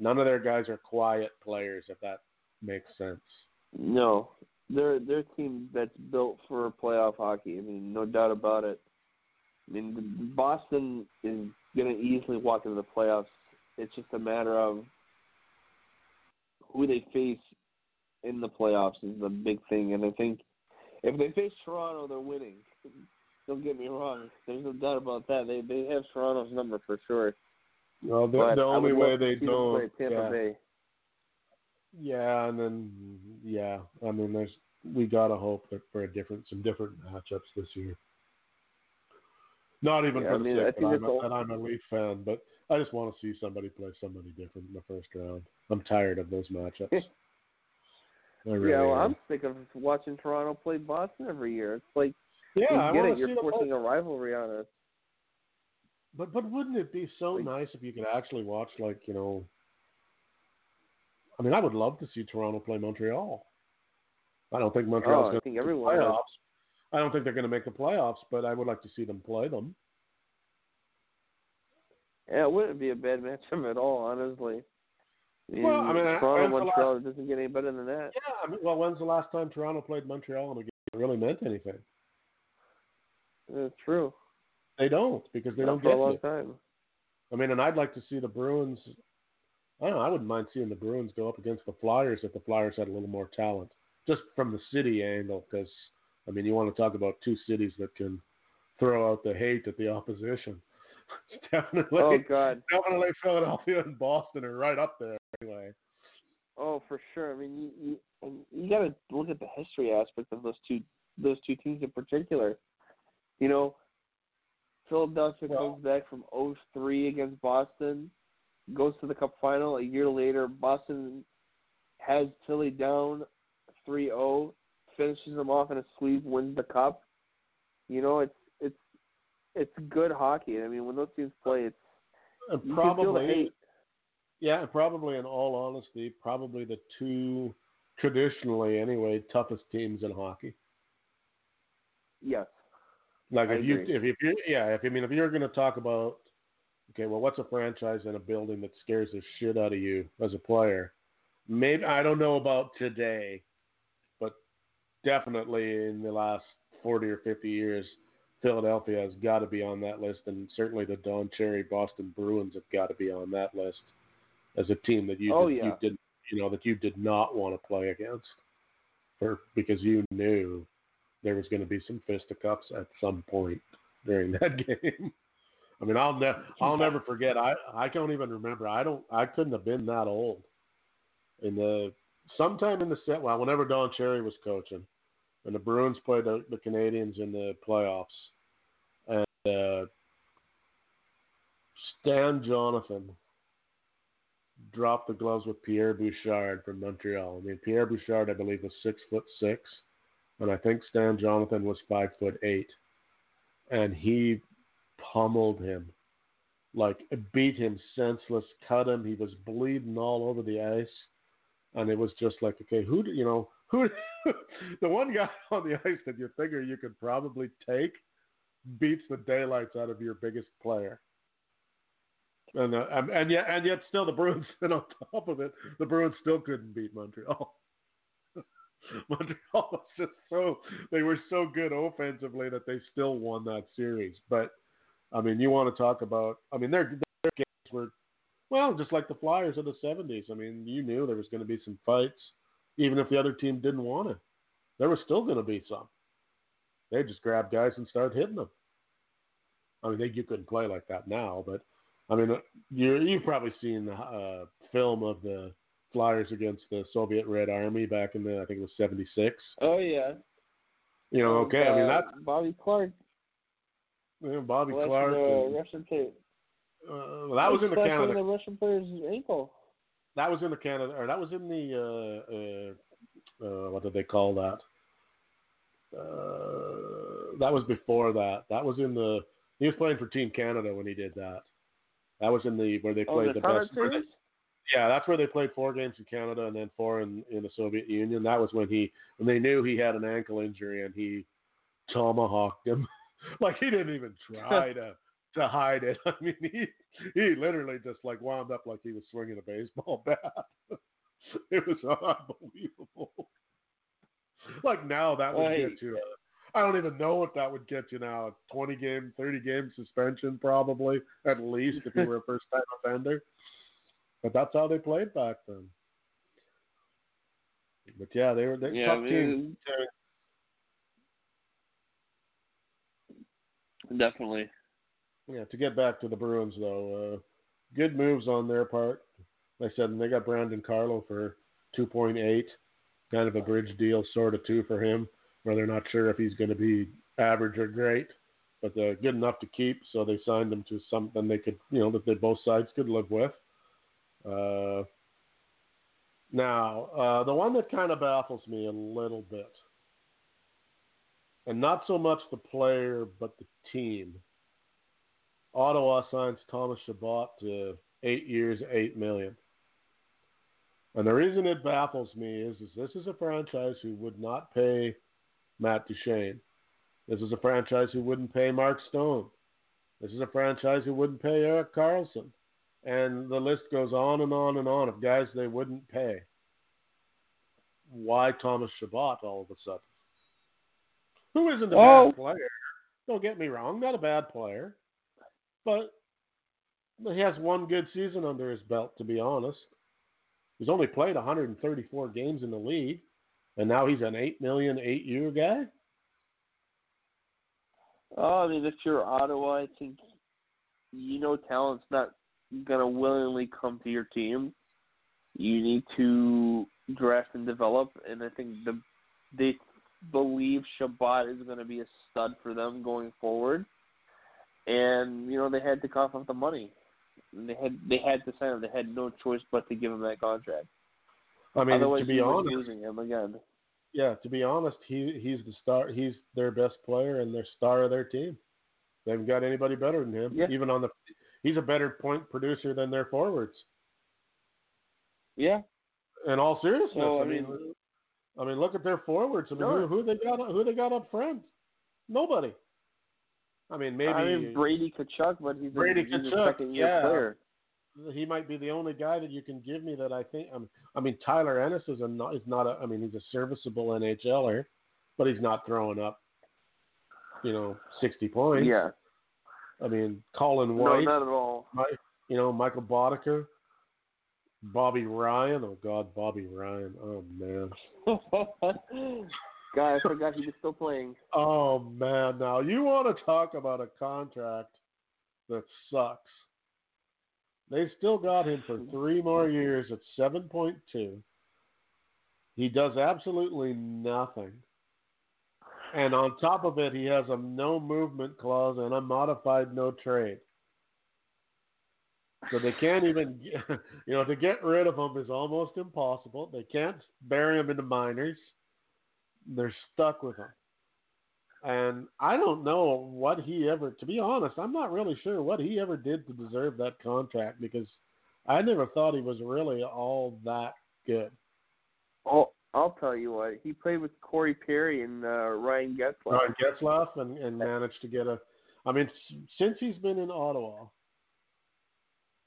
None of their guys are quiet players, if that makes sense. No, they're they're a team that's built for playoff hockey. I mean, no doubt about it. I mean, Boston is going to easily walk into the playoffs. It's just a matter of who they face in the playoffs is the big thing. And I think if they face Toronto, they're winning. Don't get me wrong. There's no doubt about that. They they have Toronto's number for sure. Well, the, the only way they don't. Tampa yeah. Bay. Yeah, and then, yeah. I mean, there's we got to hope for a different some different matchups this year. Not even yeah, for I mean, the sake that I'm, a, that I'm a Leaf fan, but I just want to see somebody play somebody different in the first round. I'm tired of those matchups. Really yeah, well, am. I'm sick of watching Toronto play Boston every year. It's like, yeah, you I get it, you're forcing a rivalry on us. But but wouldn't it be so like, nice if you could actually watch, like, you know, I mean, I would love to see Toronto play Montreal. I don't think Montreal's oh, going to do playoffs. Has. I don't think they're going to make the playoffs, but I would like to see them play them. Yeah, it wouldn't be a bad matchup at all, honestly. I mean, well, I mean, Toronto, Montreal last... doesn't get any better than that. Yeah, I mean, well, when's the last time Toronto played Montreal and it really meant anything? That's true. They don't because they Not don't for get a long it. Time. I mean, and I'd like to see the Bruins. I don't know. I wouldn't mind seeing the Bruins go up against the Flyers if the Flyers had a little more talent, just from the city angle, because. I mean, you want to talk about two cities that can throw out the hate at the opposition. Definitely, oh, God. Definitely Philadelphia and Boston are right up there anyway. Oh, for sure. I mean, you you, you got to look at the history aspect of those two those two teams in particular. You know, Philadelphia well, comes back from oh three against Boston, goes to the Cup final. A year later, Boston has Philly down three oh. Finishes them off in a sweep, wins the Cup. You know, it's it's it's good hockey. I mean, when those teams play, it's and probably yeah, probably in all honesty, probably the two traditionally anyway toughest teams in hockey. Yes. Like I if agree. you if you, if you yeah if I mean if you're going to talk about okay well what's a franchise in a building that scares the shit out of you as a player? Maybe I don't know about today. Definitely in the last forty or fifty years, Philadelphia has got to be on that list, and certainly the Don Cherry Boston Bruins have got to be on that list as a team that you, oh, did, yeah. you didn't, you know, that you did not want to play against, for because you knew there was going to be some fisticuffs at some point during that game. I mean, I'll never, I'll never forget. I, I can't even remember. I don't, I couldn't have been that old in the sometime in the set. Well, whenever Don Cherry was coaching, and the Bruins played the, the Canadians in the playoffs, and uh, Stan Jonathan dropped the gloves with Pierre Bouchard from Montreal. I mean, Pierre Bouchard, I believe, was six foot six, and I think Stan Jonathan was five foot eight, and he pummeled him, like beat him senseless, cut him. He was bleeding all over the ice, and it was just like, okay, who do you know? Who the one guy on the ice that you figure you could probably take beats the daylights out of your biggest player. And uh, and yet and yet still the Bruins, and on top of it, the Bruins still couldn't beat Montreal. Montreal was just so they were so good offensively that they still won that series. But I mean, you want to talk about? I mean, their their games were well, just like the Flyers of the seventies. I mean, you knew there was going to be some fights, even if the other team didn't want it. There was still going to be some. They just grabbed guys and started hitting them. I mean, they you couldn't play like that now, but. I mean, you're, you've probably seen the uh, film of the Flyers against the Soviet Red Army back in the, I think it was seventy-six. Oh, yeah. You know, okay, and, uh, I mean, that's... Bobby Clark. Yeah, Bobby well, Clark. And, Russian tape. Uh, well, that was in the Canada. One of the Russian players' ankle. That was in the Canada, or that was in the, uh, uh, uh, what did they call that? Uh, that was before that. That was in the, he was playing for Team Canada when he did that. That was in the where they played oh, the, the best. They, yeah, that's where they played four games in Canada and then four in, in the Soviet Union. That was when he when they knew he had an ankle injury and he tomahawked him. Like he didn't even try to to hide it. I mean, he he literally just like wound up like he was swinging a baseball bat. It was unbelievable. Like now that would like, get you. I don't even know if that would get you now a twenty-game, thirty-game suspension probably, at least if you were a first-time offender. But that's how they played back then. But, yeah, they were they yeah, tough teams. Definitely. Yeah, to get back to the Bruins, though, uh, good moves on their part. Like I said, and they got Brandon Carlo for two point eight, kind of a bridge deal, sort of two for him. Where they're not sure if he's going to be average or great, but they're good enough to keep. So they signed him to something they could, you know, that they both sides could live with. Uh, now, uh, the one that kind of baffles me a little bit, and not so much the player, but the team. Ottawa signs Thomas Chabot to eight years, eight million. And the reason it baffles me is, is this is a franchise who would not pay Matt Duchesne. This is a franchise who wouldn't pay Mark Stone. This is a franchise who wouldn't pay Erik Karlsson. And the list goes on and on and on of guys they wouldn't pay. Why Thomas Chabot all of a sudden? Who isn't a oh. bad player? Don't get me wrong, not a bad player. But he has one good season under his belt, to be honest. He's only played one hundred thirty-four games in the league. And now he's an eight million, eight-year guy? Oh, I mean, if you're Ottawa, I think you know talent's not going to willingly come to your team. You need to draft and develop, and I think the, they believe Chabot is going to be a stud for them going forward. And, you know, they had to cough up the money. And they had they had to sign him. They had no choice but to give him that contract. I mean, Otherwise, to be honest, using him again. Yeah, to be honest, he he's the star. He's their best player and their star of their team. They haven't got anybody better than him. Yeah. Even on the, he's a better point producer than their forwards. Yeah. In all seriousness, so, I, I mean, mean, I mean, look at their forwards. I mean, sure. who, who they got? Who they got up front? Nobody. I mean, maybe I mean, Brady Tkachuk, but he's Brady a, he's a second-year yeah. player. He might be the only guy that you can give me that I think. I mean, I mean Tyler Ennis is a not is not a. I mean, he's a serviceable NHLer, but he's not throwing up you know, sixty points. Yeah. I mean, Colin White. No, not at all. Mike, you know, Michael Boddicker, Bobby Ryan. Oh, God, Bobby Ryan. Oh, man. God, I forgot he was still playing. Oh, man. Now, you want to talk about a contract that sucks. They still got him for three more years at seven point two. He does absolutely nothing. And on top of it, he has a no movement clause and a modified no trade. So they can't even, get, you know, to get rid of him is almost impossible. They can't bury him in the minors. They're stuck with him. And I don't know what he ever, to be honest, I'm not really sure what he ever did to deserve that contract, because I never thought he was really all that good. Oh, I'll tell you what, he played with Corey Perry and uh, Ryan Getzlaf. Ryan Getzlaf and, and managed to get a, I mean, since he's been in Ottawa,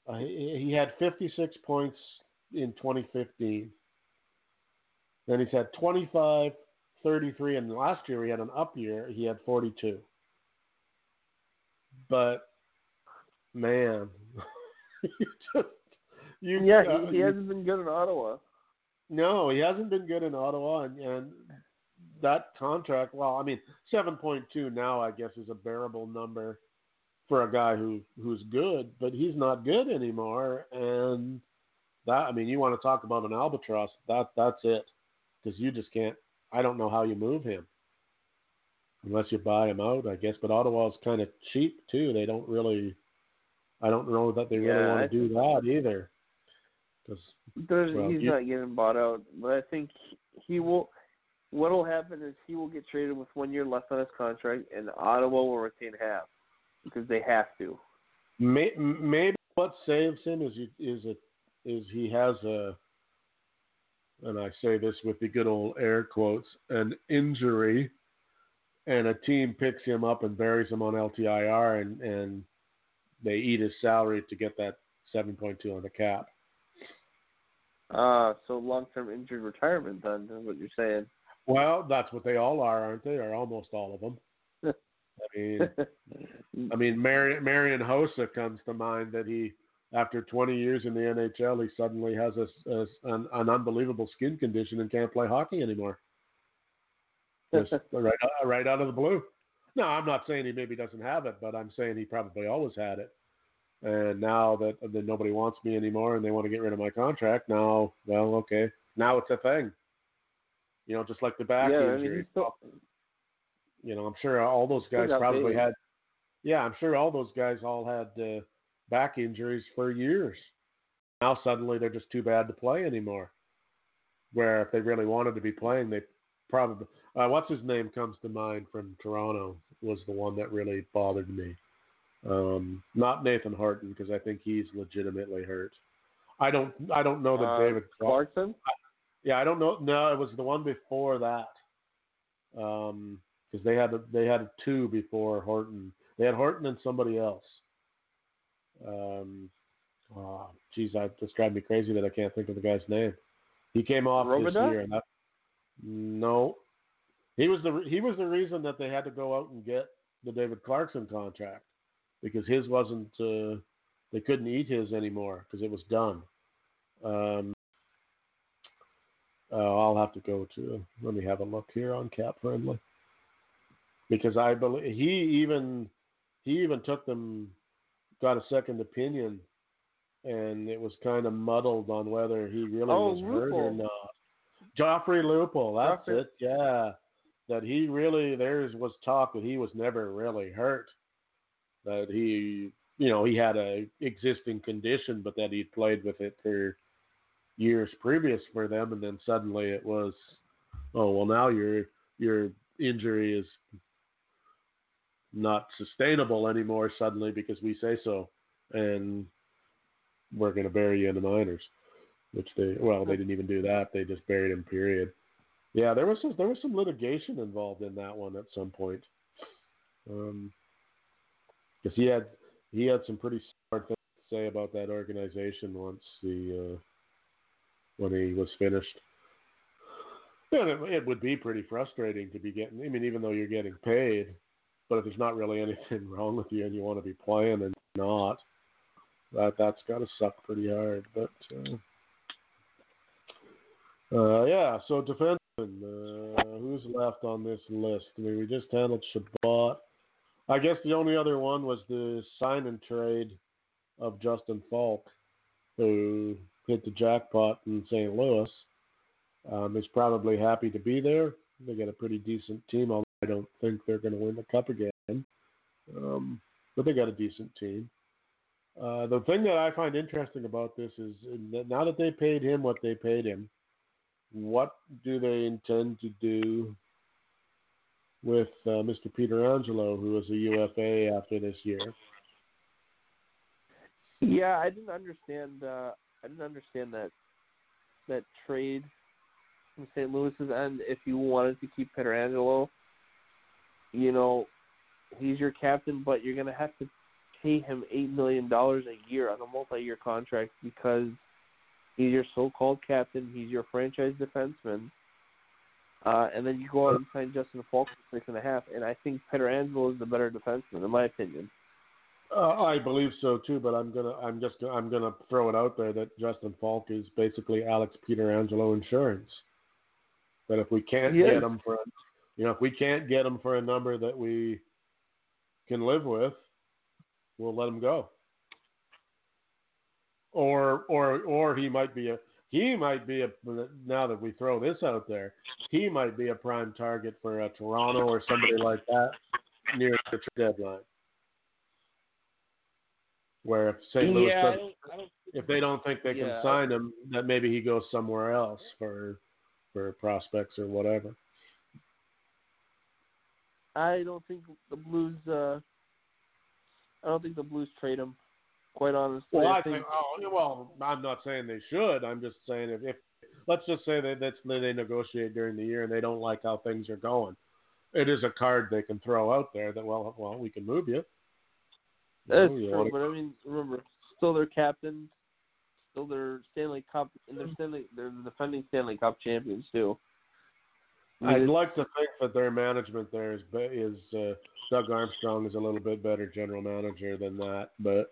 uh, he, he had fifty-six points in twenty fifteen. Then he's had twenty-five, thirty-three, and last year he had an up year. He had forty-two. But, man, you just, you, yeah, uh, he, he hasn't been good in Ottawa. No, he hasn't been good in Ottawa, and, and that contract, well, I mean, seven point two now, I guess, is a bearable number for a guy who, who's good, but he's not good anymore, and that, I mean, you want to talk about an albatross, that that's it, because you just can't, I don't know how you move him, unless you buy him out, I guess, but Ottawa's kind of cheap, too, they don't really, I don't know that they really yeah, want to do that either. There's, well, he's you, not getting bought out, but I think he will. What will happen is he will get traded with one year left on his contract, and Ottawa will retain half because they have to. May, maybe what saves him is is it is he has a, and I say this with the good old air quotes, an injury, and a team picks him up and buries him on L T I R, and and they eat his salary to get that seven point two on the cap. Ah, uh, so long-term injured retirement, then, is what you're saying. Well, that's what they all are, aren't they? Or almost all of them. I mean, I mean, Marian, Marian Hossa comes to mind, that he, after twenty years in the N H L, he suddenly has a, a, an, an unbelievable skin condition and can't play hockey anymore. Just right, right out of the blue. No, I'm not saying he maybe doesn't have it, but I'm saying he probably always had it. And now that, that nobody wants me anymore and they want to get rid of my contract, now, well, okay. Now it's a thing. You know, just like the back yeah, injury. I mean, still, you know, I'm sure all those guys probably had – yeah, I'm sure all those guys all had uh, back injuries for years. Now suddenly they're just too bad to play anymore, where if they really wanted to be playing, they probably uh, – what's-his-name comes to mind from Toronto was the one that really bothered me. Um, not Nathan Harton, because I think he's legitimately hurt. I don't, I don't know that uh, David Clarkson. I, yeah, I don't know. No, it was the one before that, because um, they had a, they had a two before Harton. They had Harton and somebody else. Um, oh, geez, I just drive me crazy that I can't think of the guy's name. He came off Robida? This year. And that, no, he was the he was the reason that they had to go out and get the David Clarkson contract. Because his wasn't, uh, they couldn't eat his anymore because it was done. Um, uh, I'll have to go to, let me have a look here on Cap Friendly. Because I believe he even, he even took them, got a second opinion, and it was kind of muddled on whether he really oh, was Loophole. hurt or not. Joffrey Loophole, that's Joffrey. it, yeah. That he really, there was talk that he was never really hurt. That he, you know, he had a existing condition, but that he'd played with it for years previous for them, and then suddenly it was, oh well, now your your injury is not sustainable anymore suddenly because we say so, and we're going to bury you in the minors, which they well they didn't even do that, they just buried him. Period. Yeah, there was some, there was some litigation involved in that one at some point. Um. Because he had he had some pretty smart things to say about that organization once the uh, when he was finished. And it, it would be pretty frustrating to be getting. I mean, even though you're getting paid, But if there's not really anything wrong with you and you want to be playing and not, that, that's got to suck pretty hard. But, uh, uh, yeah, so defenseman, uh, who's left on this list? I mean, we just handled Shabbat. I guess the only other one was the sign and trade of Justin Falk, who hit the jackpot in Saint Louis. Um, he's probably happy to be there. They got a pretty decent team, although I don't think they're going to win the cup again. Um, but they got a decent team. Uh, the thing that I find interesting about this is that now that they paid him what they paid him, what do they intend to do with uh, Mister Pietrangelo, who is a U F A after this year? Yeah, I didn't understand. Uh, I didn't understand that that trade from Saint Louis's end. If you wanted to keep Pietrangelo, you know, he's your captain, but you're going to have to pay him eight million dollars a year on a multi-year contract because he's your so-called captain. He's your franchise defenseman, uh, and then you go out and sign Justin Falk for six and a half. And I think Pietrangelo is the better defenseman, in my opinion. Uh, I believe so too, but I'm gonna, I'm just, I'm gonna throw it out there that Justin Falk is basically Alex Pietrangelo insurance. That if we can't yes. get him for, you know, if we can't get him for a number that we can live with, we'll let him go. Or, or, or he might be a, he might be a. Now that we throw this out there, he might be a prime target for a Toronto or somebody like that near the deadline. Where if Saint Louis yeah, doesn't, I don't, I don't, if they don't think they yeah. can sign him, that maybe he goes somewhere else for for prospects or whatever. I don't think the Blues. Uh, I don't think the Blues trade him. Quite honestly. Well, I think, oh, well, I'm not saying they should. I'm just saying if, if let's just say that that's, they negotiate during the year and they don't like how things are going. It is a card they can throw out there that well, well, we can move you. That's true, know. But I mean, remember, still their captain, still their Stanley Cup, and they're Stanley, they're the defending Stanley Cup champions too. I mean, I'd like to think that their management there is is uh, Doug Armstrong is a little bit better general manager than that, but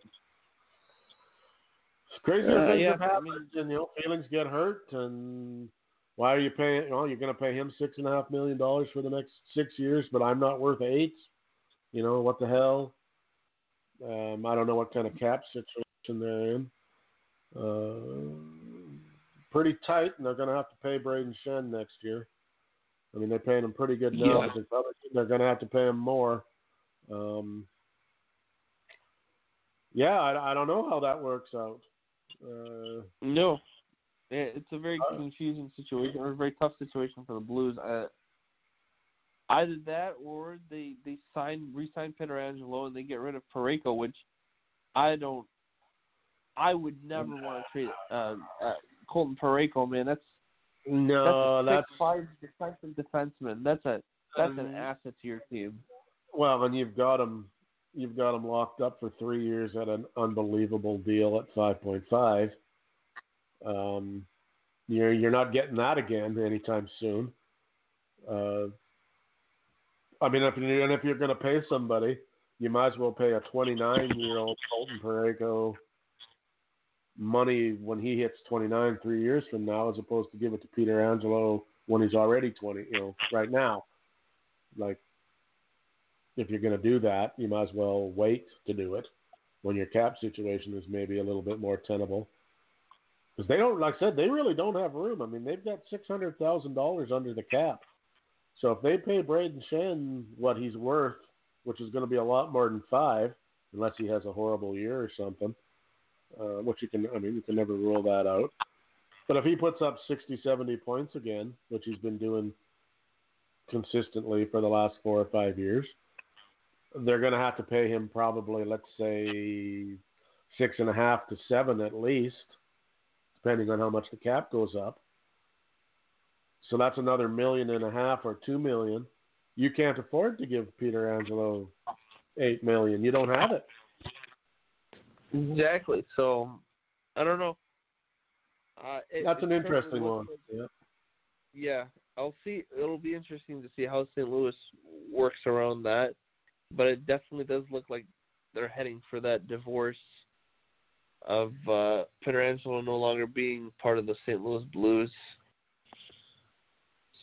crazier uh, things yeah, have happened, I mean, and you know, feelings get hurt. And why are you paying? Oh, you know, you're going to pay him six and a half million dollars for the next six years, but I'm not worth eight. You know what the hell? Um, I don't know what kind of cap situation they're in. Uh, pretty tight, and they're going to have to pay Braden Shen next year. I mean, they're paying him pretty good now, yeah. but they're, probably, they're going to have to pay him more. Um, yeah, I, I don't know how that works out. Uh, no, it's a very uh, confusing situation, or a very tough situation for the Blues. Uh, either that, or they they sign re-sign Pietrangelo and they get rid of Parayko, which I don't. I would never no. want to trade uh, uh, Colton Parayko, man. That's no, that's five defensive defenseman. That's a that's um, an asset to your team. Well, and you've got him. You've got him locked up for three years at an unbelievable deal at five point five. Um, you're you're not getting that again anytime soon. Uh, I mean, if you and if you're going to pay somebody, you might as well pay a twenty-nine-year-old Colton Parayko money when he hits twenty-nine three years from now, as opposed to give it to Pietrangelo when he's already twenty. You know, right now, like. If you're going to do that, you might as well wait to do it when your cap situation is maybe a little bit more tenable. Because they don't, like I said, they really don't have room. I mean, they've got six hundred thousand dollars under the cap. So if they pay Braden Shen what he's worth, which is going to be a lot more than five, unless he has a horrible year or something, uh, which you can, I mean, you can never rule that out. But if he puts up sixty, seventy points again, which he's been doing consistently for the last four or five years, they're going to have to pay him probably, let's say, six and a half to seven at least, depending on how much the cap goes up. So that's another million and a half or two million. You can't afford to give Pietrangelo eight million. You don't have it. Exactly. So I don't know. Uh, it, that's an interesting one. Yeah. yeah, I'll see. It'll be interesting to see how Saint Louis works around that. but it definitely does look like they're heading for that divorce of uh, Pietrangelo no longer being part of the Saint Louis Blues.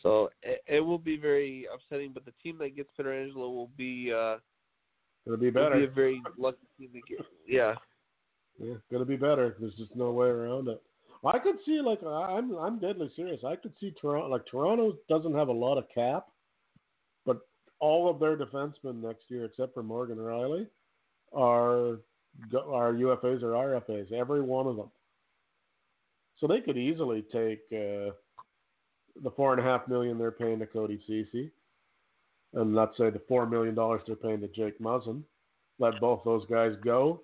So it, it will be very upsetting, but the team that gets Pietrangelo will be uh, it'll be better. It'll be a very lucky team to get. Yeah, yeah, gonna be better. There's just no way around it. I could see, like, I'm I'm deadly serious. I could see Toronto, like, Toronto doesn't have a lot of cap, but all of their defensemen next year, except for Morgan Riley, are are U F As or R F As. Every one of them. So they could easily take uh, the four and a half million they're paying to Cody Ceci, and let's say the four million dollars they're paying to Jake Muzzin. Let both those guys go.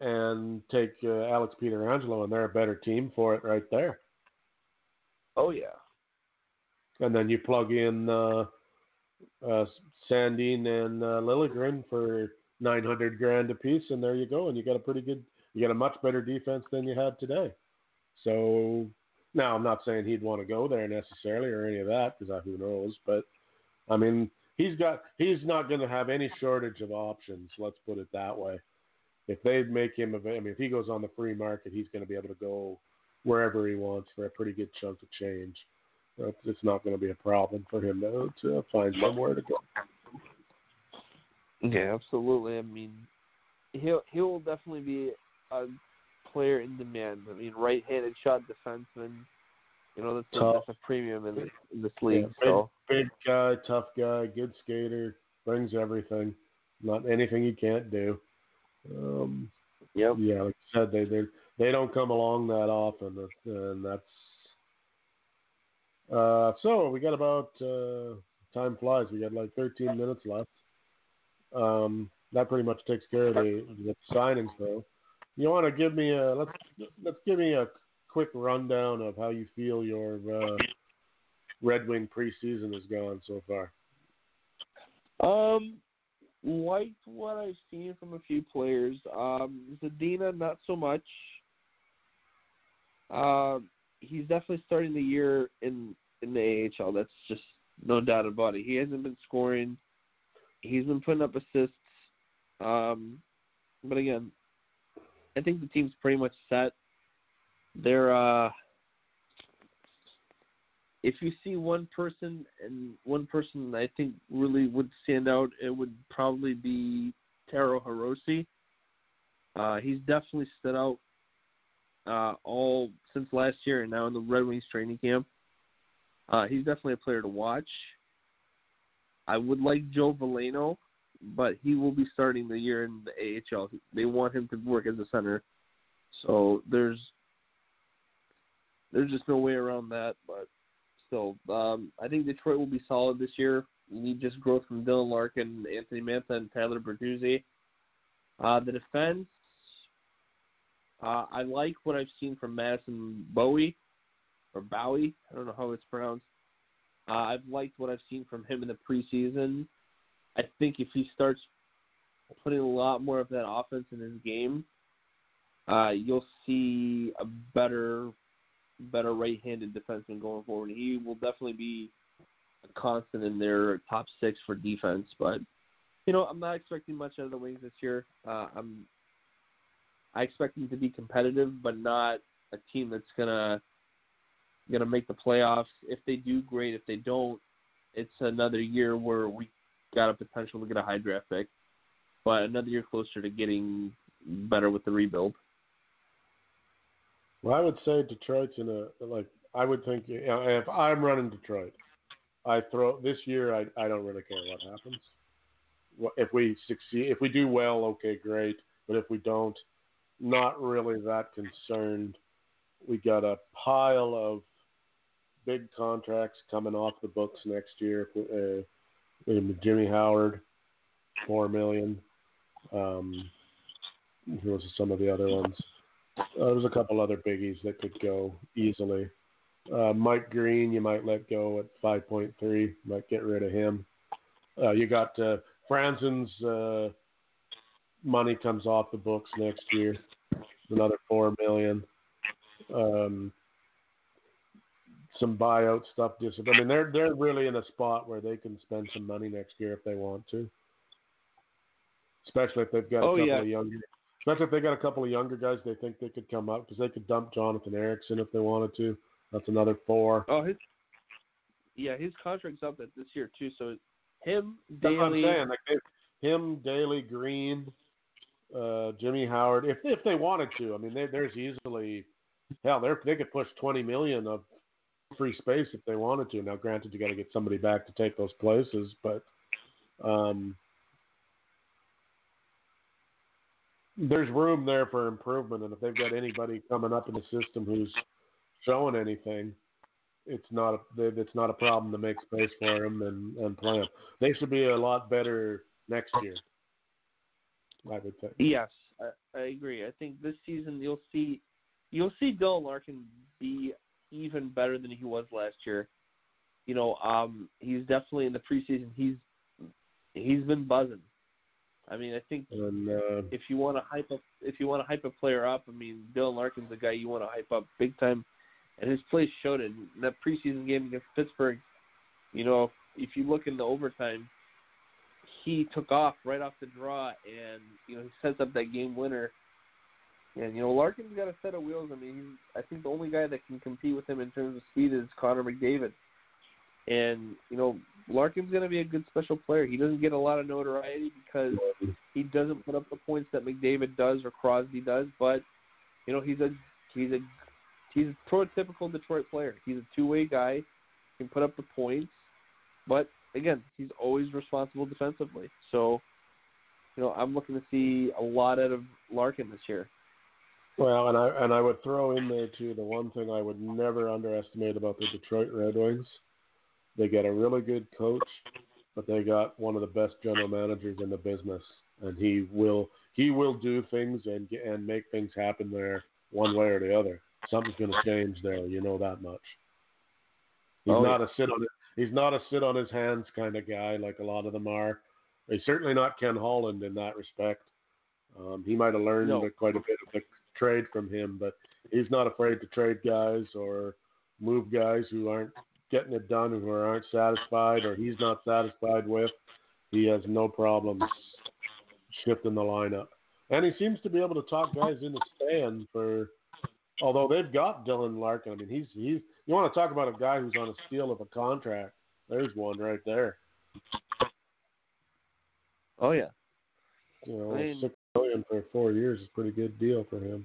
And take uh, Alex Pietrangelo, and they're a better team for it right there. Oh, yeah. And then you plug in uh, uh, Sandin and uh, Liljegren for nine hundred grand apiece, and there you go. And you got a pretty good, you got a much better defense than you had today. So now I'm not saying he'd want to go there necessarily or any of that, because who knows. But I mean, he's got, he's not going to have any shortage of options. Let's put it that way. If they make him, I mean, if he goes on the free market, he's going to be able to go wherever he wants for a pretty good chunk of change. It's not going to be a problem for him to, to find somewhere to go. Yeah, absolutely. I mean, he'll, he will definitely be a player in demand. I mean, right-handed shot defenseman, you know, that's, a, that's a premium in, the, in this league. Yeah, big, so. Big guy, tough guy, good skater, brings everything, not anything he can't do. Um, yep. Yeah, like I said, they they they don't come along that often, and that's uh, so we got about uh, time flies. We got like thirteen minutes left. Um, that pretty much takes care of the, the signings, though. You want to give me a let's let's give me a quick rundown of how you feel your uh, Red Wing preseason has gone so far. Um. Liked what I've seen from a few players. Um, Zadina, not so much. Um, he's definitely starting the year in, in the A H L. That's just no doubt about it. He hasn't been scoring. He's been putting up assists. Um, but again, I think the team's pretty much set. They're, uh, if you see one person, and one person I think really would stand out, it would probably be Taro Hirose. Uh, he's definitely stood out uh, all since last year and now in the Red Wings training camp. Uh, he's definitely a player to watch. I would like Joe Valeno, but he will be starting the year in the A H L. They want him to work as a center. So there's there's just no way around that, but So um, I think Detroit will be solid this year. You need just growth from Dylan Larkin, Anthony Mantha, and Tyler Bertuzzi. Uh, the defense, uh, I like what I've seen from Madison Bowie, or Bowie. I don't know how it's pronounced. Uh, I've liked what I've seen from him in the preseason. I think if he starts putting a lot more of that offense in his game, uh, you'll see a better better right-handed defenseman going forward. He will definitely be a constant in their top six for defense, but, you know, I'm not expecting much out of the Wings this year. Uh, I'm, I expect them to be competitive, but not a team that's going to gonna make the playoffs. If they do, great. If they don't, it's another year where we got a potential to get a high draft pick, but another year closer to getting better with the rebuild. Well, I would say Detroit's in a, like, I would think, you know, if I'm running Detroit, I throw, this year, I, I don't really care what happens. If we succeed, if we do well, okay, great. But if we don't, not really that concerned. We got a pile of big contracts coming off the books next year. Uh, Jimmy Howard, four million dollars. Um, those are some of the other ones. Uh, there's a couple other biggies that could go easily. Uh, Mike Green, you might let go at five point three. Might get rid of him. Uh, you got uh, Franzen's uh, money comes off the books next year. Another four million dollars. Um, some buyout stuff. Just, I mean, they're they're really in a spot where they can spend some money next year if they want to. especially if they've got a oh, couple yeah. of younger. Especially if they got a couple of younger guys, they think they could come up because they could dump Jonathan Erickson if they wanted to. That's another four. Oh, his, yeah, his contract's up this year too. So him, That's Daly, what I'm saying. Like they, him, Daly, Green, uh, Jimmy Howard. If if they wanted to, I mean, they, there's easily hell. They they could push twenty million of free space if they wanted to. Now, granted, you got to get somebody back to take those places, but um, there's room there for improvement. And if they've got anybody coming up in the system who's showing anything, it's not a, it's not a problem to make space for them and, and play them. They should be a lot better next year, I would think. Yes, I, I agree. I think this season you'll see you'll see Dylan Larkin be even better than he was last year. You know, um, he's definitely in the preseason. He's he's been buzzing. I mean, I think and, uh, if you want to hype up, if you want to hype a player up, I mean, Dylan Larkin's a guy you want to hype up big time, and his play showed it. In that preseason game against Pittsburgh, you know, if you look in the overtime, he took off right off the draw, and you know he sets up that game winner. And you know, Larkin's got a set of wheels. I mean, he's, I think the only guy that can compete with him in terms of speed is Connor McDavid. And, you know, Larkin's going to be a good special player. He doesn't get a lot of notoriety because he doesn't put up the points that McDavid does or Crosby does. But, you know, he's a he's a, he's a prototypical Detroit player. He's a two-way guy. He can put up the points. But, again, he's always responsible defensively. So, you know, I'm looking to see a lot out of Larkin this year. Well, and I, and I would throw in there, too, the one thing I would never underestimate about the Detroit Red Wings. They got a really good coach, but they got one of the best general managers in the business, and he will he will do things and and make things happen there one way or the other. Something's going to change there, you know that much. He's oh, not a sit on he's not a sit on his hands kind of guy like a lot of them are. He's certainly not Ken Holland in that respect. Um, he might have learned no. quite a bit of the trade from him, but he's not afraid to trade guys or move guys who aren't getting it done and who aren't satisfied or he's not satisfied with. He has no problems shifting the lineup. And he seems to be able to talk guys into staying for, although they've got Dylan Larkin. I mean, he's, he's, you want to talk about a guy who's on a steal of a contract. There's one right there. Oh yeah. You know, I mean, six million for four years is a pretty good deal for him.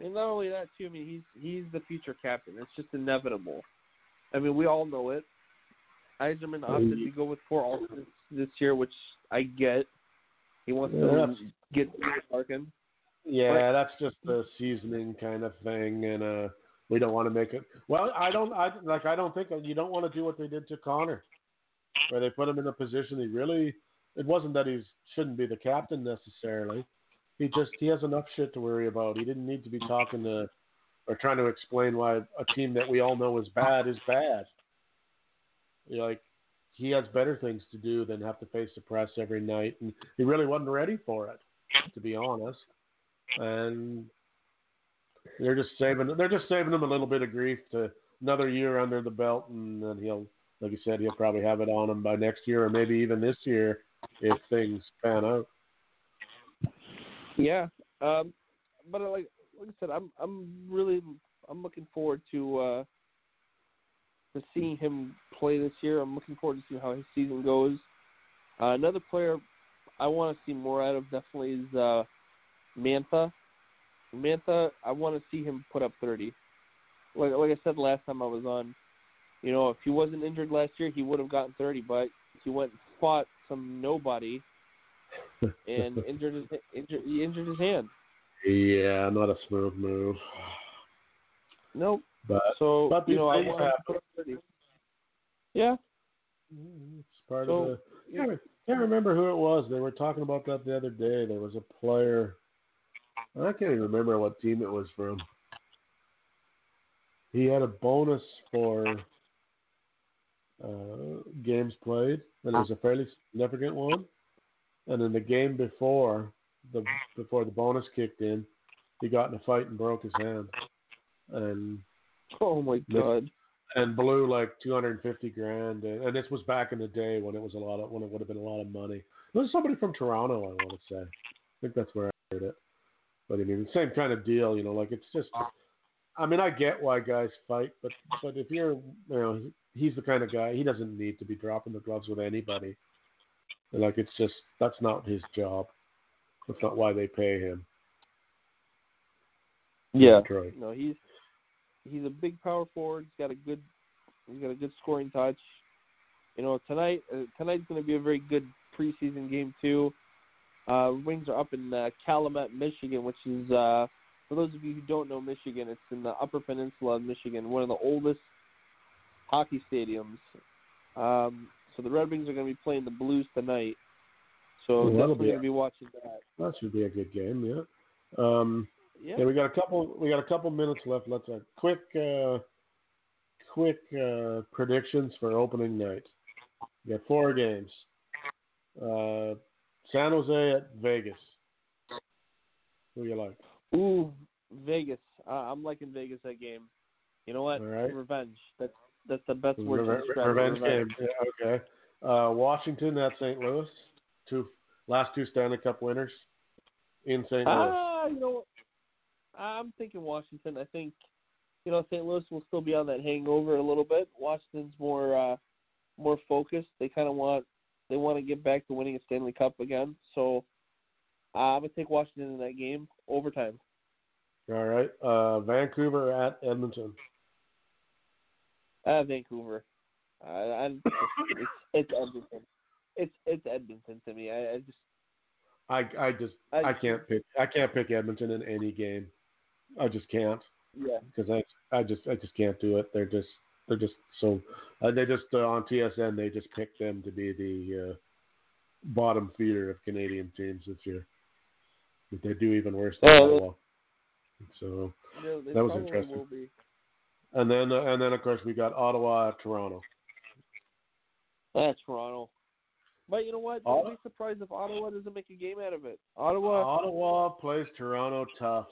And not only that, too, I mean, he's he's the future captain. It's just inevitable. I mean, we all know it. Yzerman opted to go with four alternates this year, which I get. He wants yeah. to get Larkin. Yeah, but that's just the seasoning kind of thing, and uh, we don't want to make it. Well, I don't. I like. I don't think you don't want to do what they did to Connor, where they put him in a position he really. It wasn't that he shouldn't be the captain necessarily. He just he has enough shit to worry about. He didn't need to be talking to or trying to explain why a team that we all know is bad is bad. You're like, he has better things to do than have to face the press every night, and he really wasn't ready for it, to be honest. And they're just saving they're just saving him a little bit of grief to another year under the belt, and then he'll, like you said, he'll probably have it on him by next year or maybe even this year if things pan out. Yeah, um, but like like I said, I'm I'm really I'm looking forward to uh, to seeing him play this year. I'm looking forward to seeing how his season goes. Uh, another player I want to see more out of definitely is uh, Mantha. Mantha, I want to see him put up thirty. Like like I said last time I was on, you know, if he wasn't injured last year, he would have gotten thirty, but he went and fought some nobody. and injured his injured, he injured his hand. Yeah, not a smooth move. Nope. But, so but you know, I want to put it yeah. It's part so, of the. Yeah. I can't, can't remember who it was. They were talking about that the other day. There was a player. I can't even remember what team it was from. He had a bonus for uh, games played, and it was a fairly significant one. And in the game before the before the bonus kicked in, he got in a fight and broke his hand. And oh my god! And blew like two hundred and fifty grand. And this was back in the day when it was a lot of, when it would have been a lot of money. There's somebody from Toronto, I want to say. I think that's where I heard it. But I mean, the same kind of deal, you know, like it's just, I mean, I get why guys fight, but, but if you're, you know, he's the kind of guy, he doesn't need to be dropping the gloves with anybody. And like, it's just, that's not his job. That's not why they pay him. Yeah. Detroit. No, he's, he's a big power forward. He's got a good, he's got a good scoring touch. You know, tonight, uh, tonight's going to be a very good preseason game too. Uh, Wings are up in uh, Calumet, Michigan, which is, uh, for those of you who don't know Michigan, it's in the Upper Peninsula of Michigan, one of the oldest hockey stadiums. Um, so the Red Wings are going to be playing the Blues tonight. So we're going to be watching that. That should be a good game, yeah. Um, yeah. yeah, we got a couple. We got a couple minutes left. Let's have quick, uh, quick uh, predictions for opening night. We got four games. Uh, San Jose at Vegas. Who do you like? Ooh, Vegas. Uh, I'm liking Vegas that game. You know what? Right. Revenge. That's that's the best word Re- to describe revenge, revenge game. Yeah, okay. Uh, Washington at Saint Louis. Two last two Stanley Cup winners in Saint Louis. Ah, uh, you know, I'm thinking Washington. I think you know Saint Louis will still be on that hangover a little bit. Washington's more uh, more focused. They kind of want. They want to get back to winning a Stanley Cup again. So uh, I'm going to take Washington in that game. Overtime. All right. Uh, Vancouver at Edmonton. Uh, Vancouver. Uh, I'm, it's, it's Edmonton. It's it's Edmonton to me. I, I just I I just I, I can't pick I can't pick Edmonton in any game. I just can't. Yeah. Because I I just I just can't do it. They're just They're just so uh, they just uh, on T S N they just picked them to be the uh, bottom feeder of Canadian teams this year. If they do even worse than oh, Ottawa, so yeah, that was interesting. And then uh, and then of course we got Ottawa at Toronto. That's Toronto, but you know what? Don't Ottawa? be surprised if Ottawa doesn't make a game out of it. Ottawa Ottawa plays Toronto tough.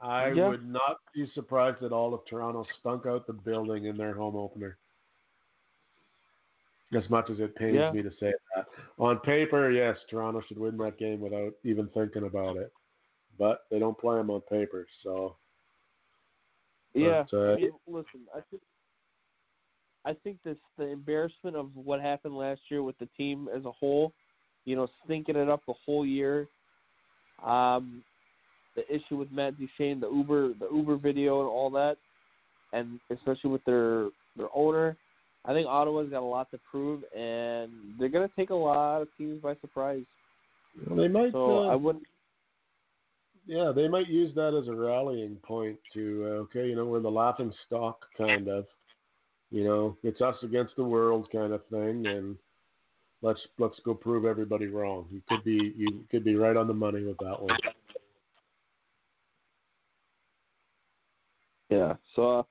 I yeah. would not be surprised at all if Toronto stunk out the building in their home opener. As much as it pains yeah. me to say that. On paper, yes, Toronto should win that game without even thinking about it. But they don't play them on paper, so. Yeah, but, uh, I mean, listen, I think, I think this, the embarrassment of what happened last year with the team as a whole, you know, stinking it up the whole year. Um. The issue with Matt Duchesne, the Uber, the Uber video, and all that, and especially with their their owner, I think Ottawa's got a lot to prove, and they're gonna take a lot of teams by surprise. Well, they might. So uh, I wouldn't. Yeah, they might use that as a rallying point to uh, okay, you know, we're the laughing stock kind of, you know, it's us against the world kind of thing, and let's let's go prove everybody wrong. You could be you could be right on the money with that one. Yeah, so uh,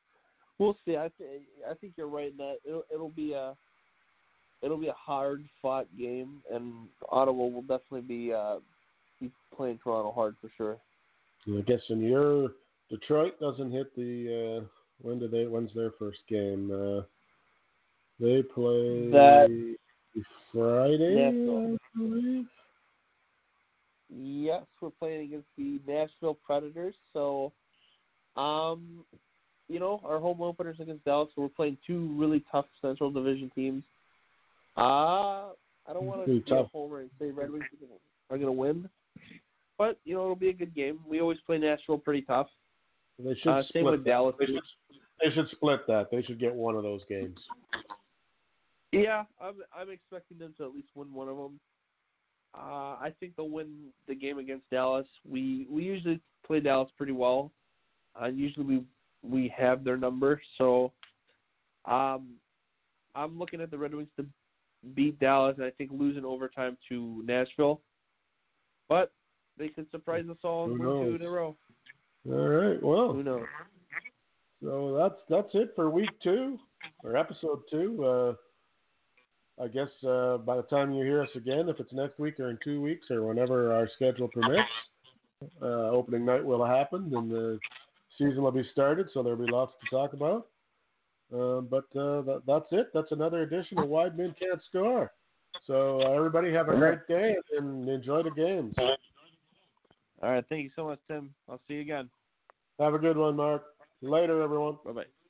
we'll see. I th- I think you're right in that it'll it'll be a it'll be a hard fought game, and Ottawa will definitely be uh, be playing Toronto hard for sure. Yeah, I guess in your Detroit doesn't hit the uh, when do they when's their first game? Uh, they play that, Friday, I believe. Yes, we're playing against the Nashville Predators, so. Um, you know, our home openers against Dallas, so we're playing two really tough Central Division teams. Uh, I don't want to be a homer and say Red Wings are going to win, but, you know, it'll be a good game. We always play Nashville pretty tough. They should uh, same with that. Dallas. They should, they should split that. They should get one of those games. Yeah, I'm, I'm expecting them to at least win one of them. Uh, I think they'll win the game against Dallas. We, we usually play Dallas pretty well. Uh, usually we we have their number, so um, I'm looking at the Red Wings to beat Dallas, and I think losing overtime to Nashville. But they could surprise us all and win two in a row. All right, well, who knows? So that's that's it for week two or episode two. Uh, I guess uh, by the time you hear us again, if it's next week or in two weeks or whenever our schedule permits, uh, opening night will happen, and the season will be started, so there'll be lots to talk about. Uh, but uh, that, that's it. That's another edition of Wide Men Can't Score. So uh, everybody have a great day and enjoy the games. All right. Thank you so much, Tim. I'll see you again. Have a good one, Mark. Later, everyone. Bye-bye.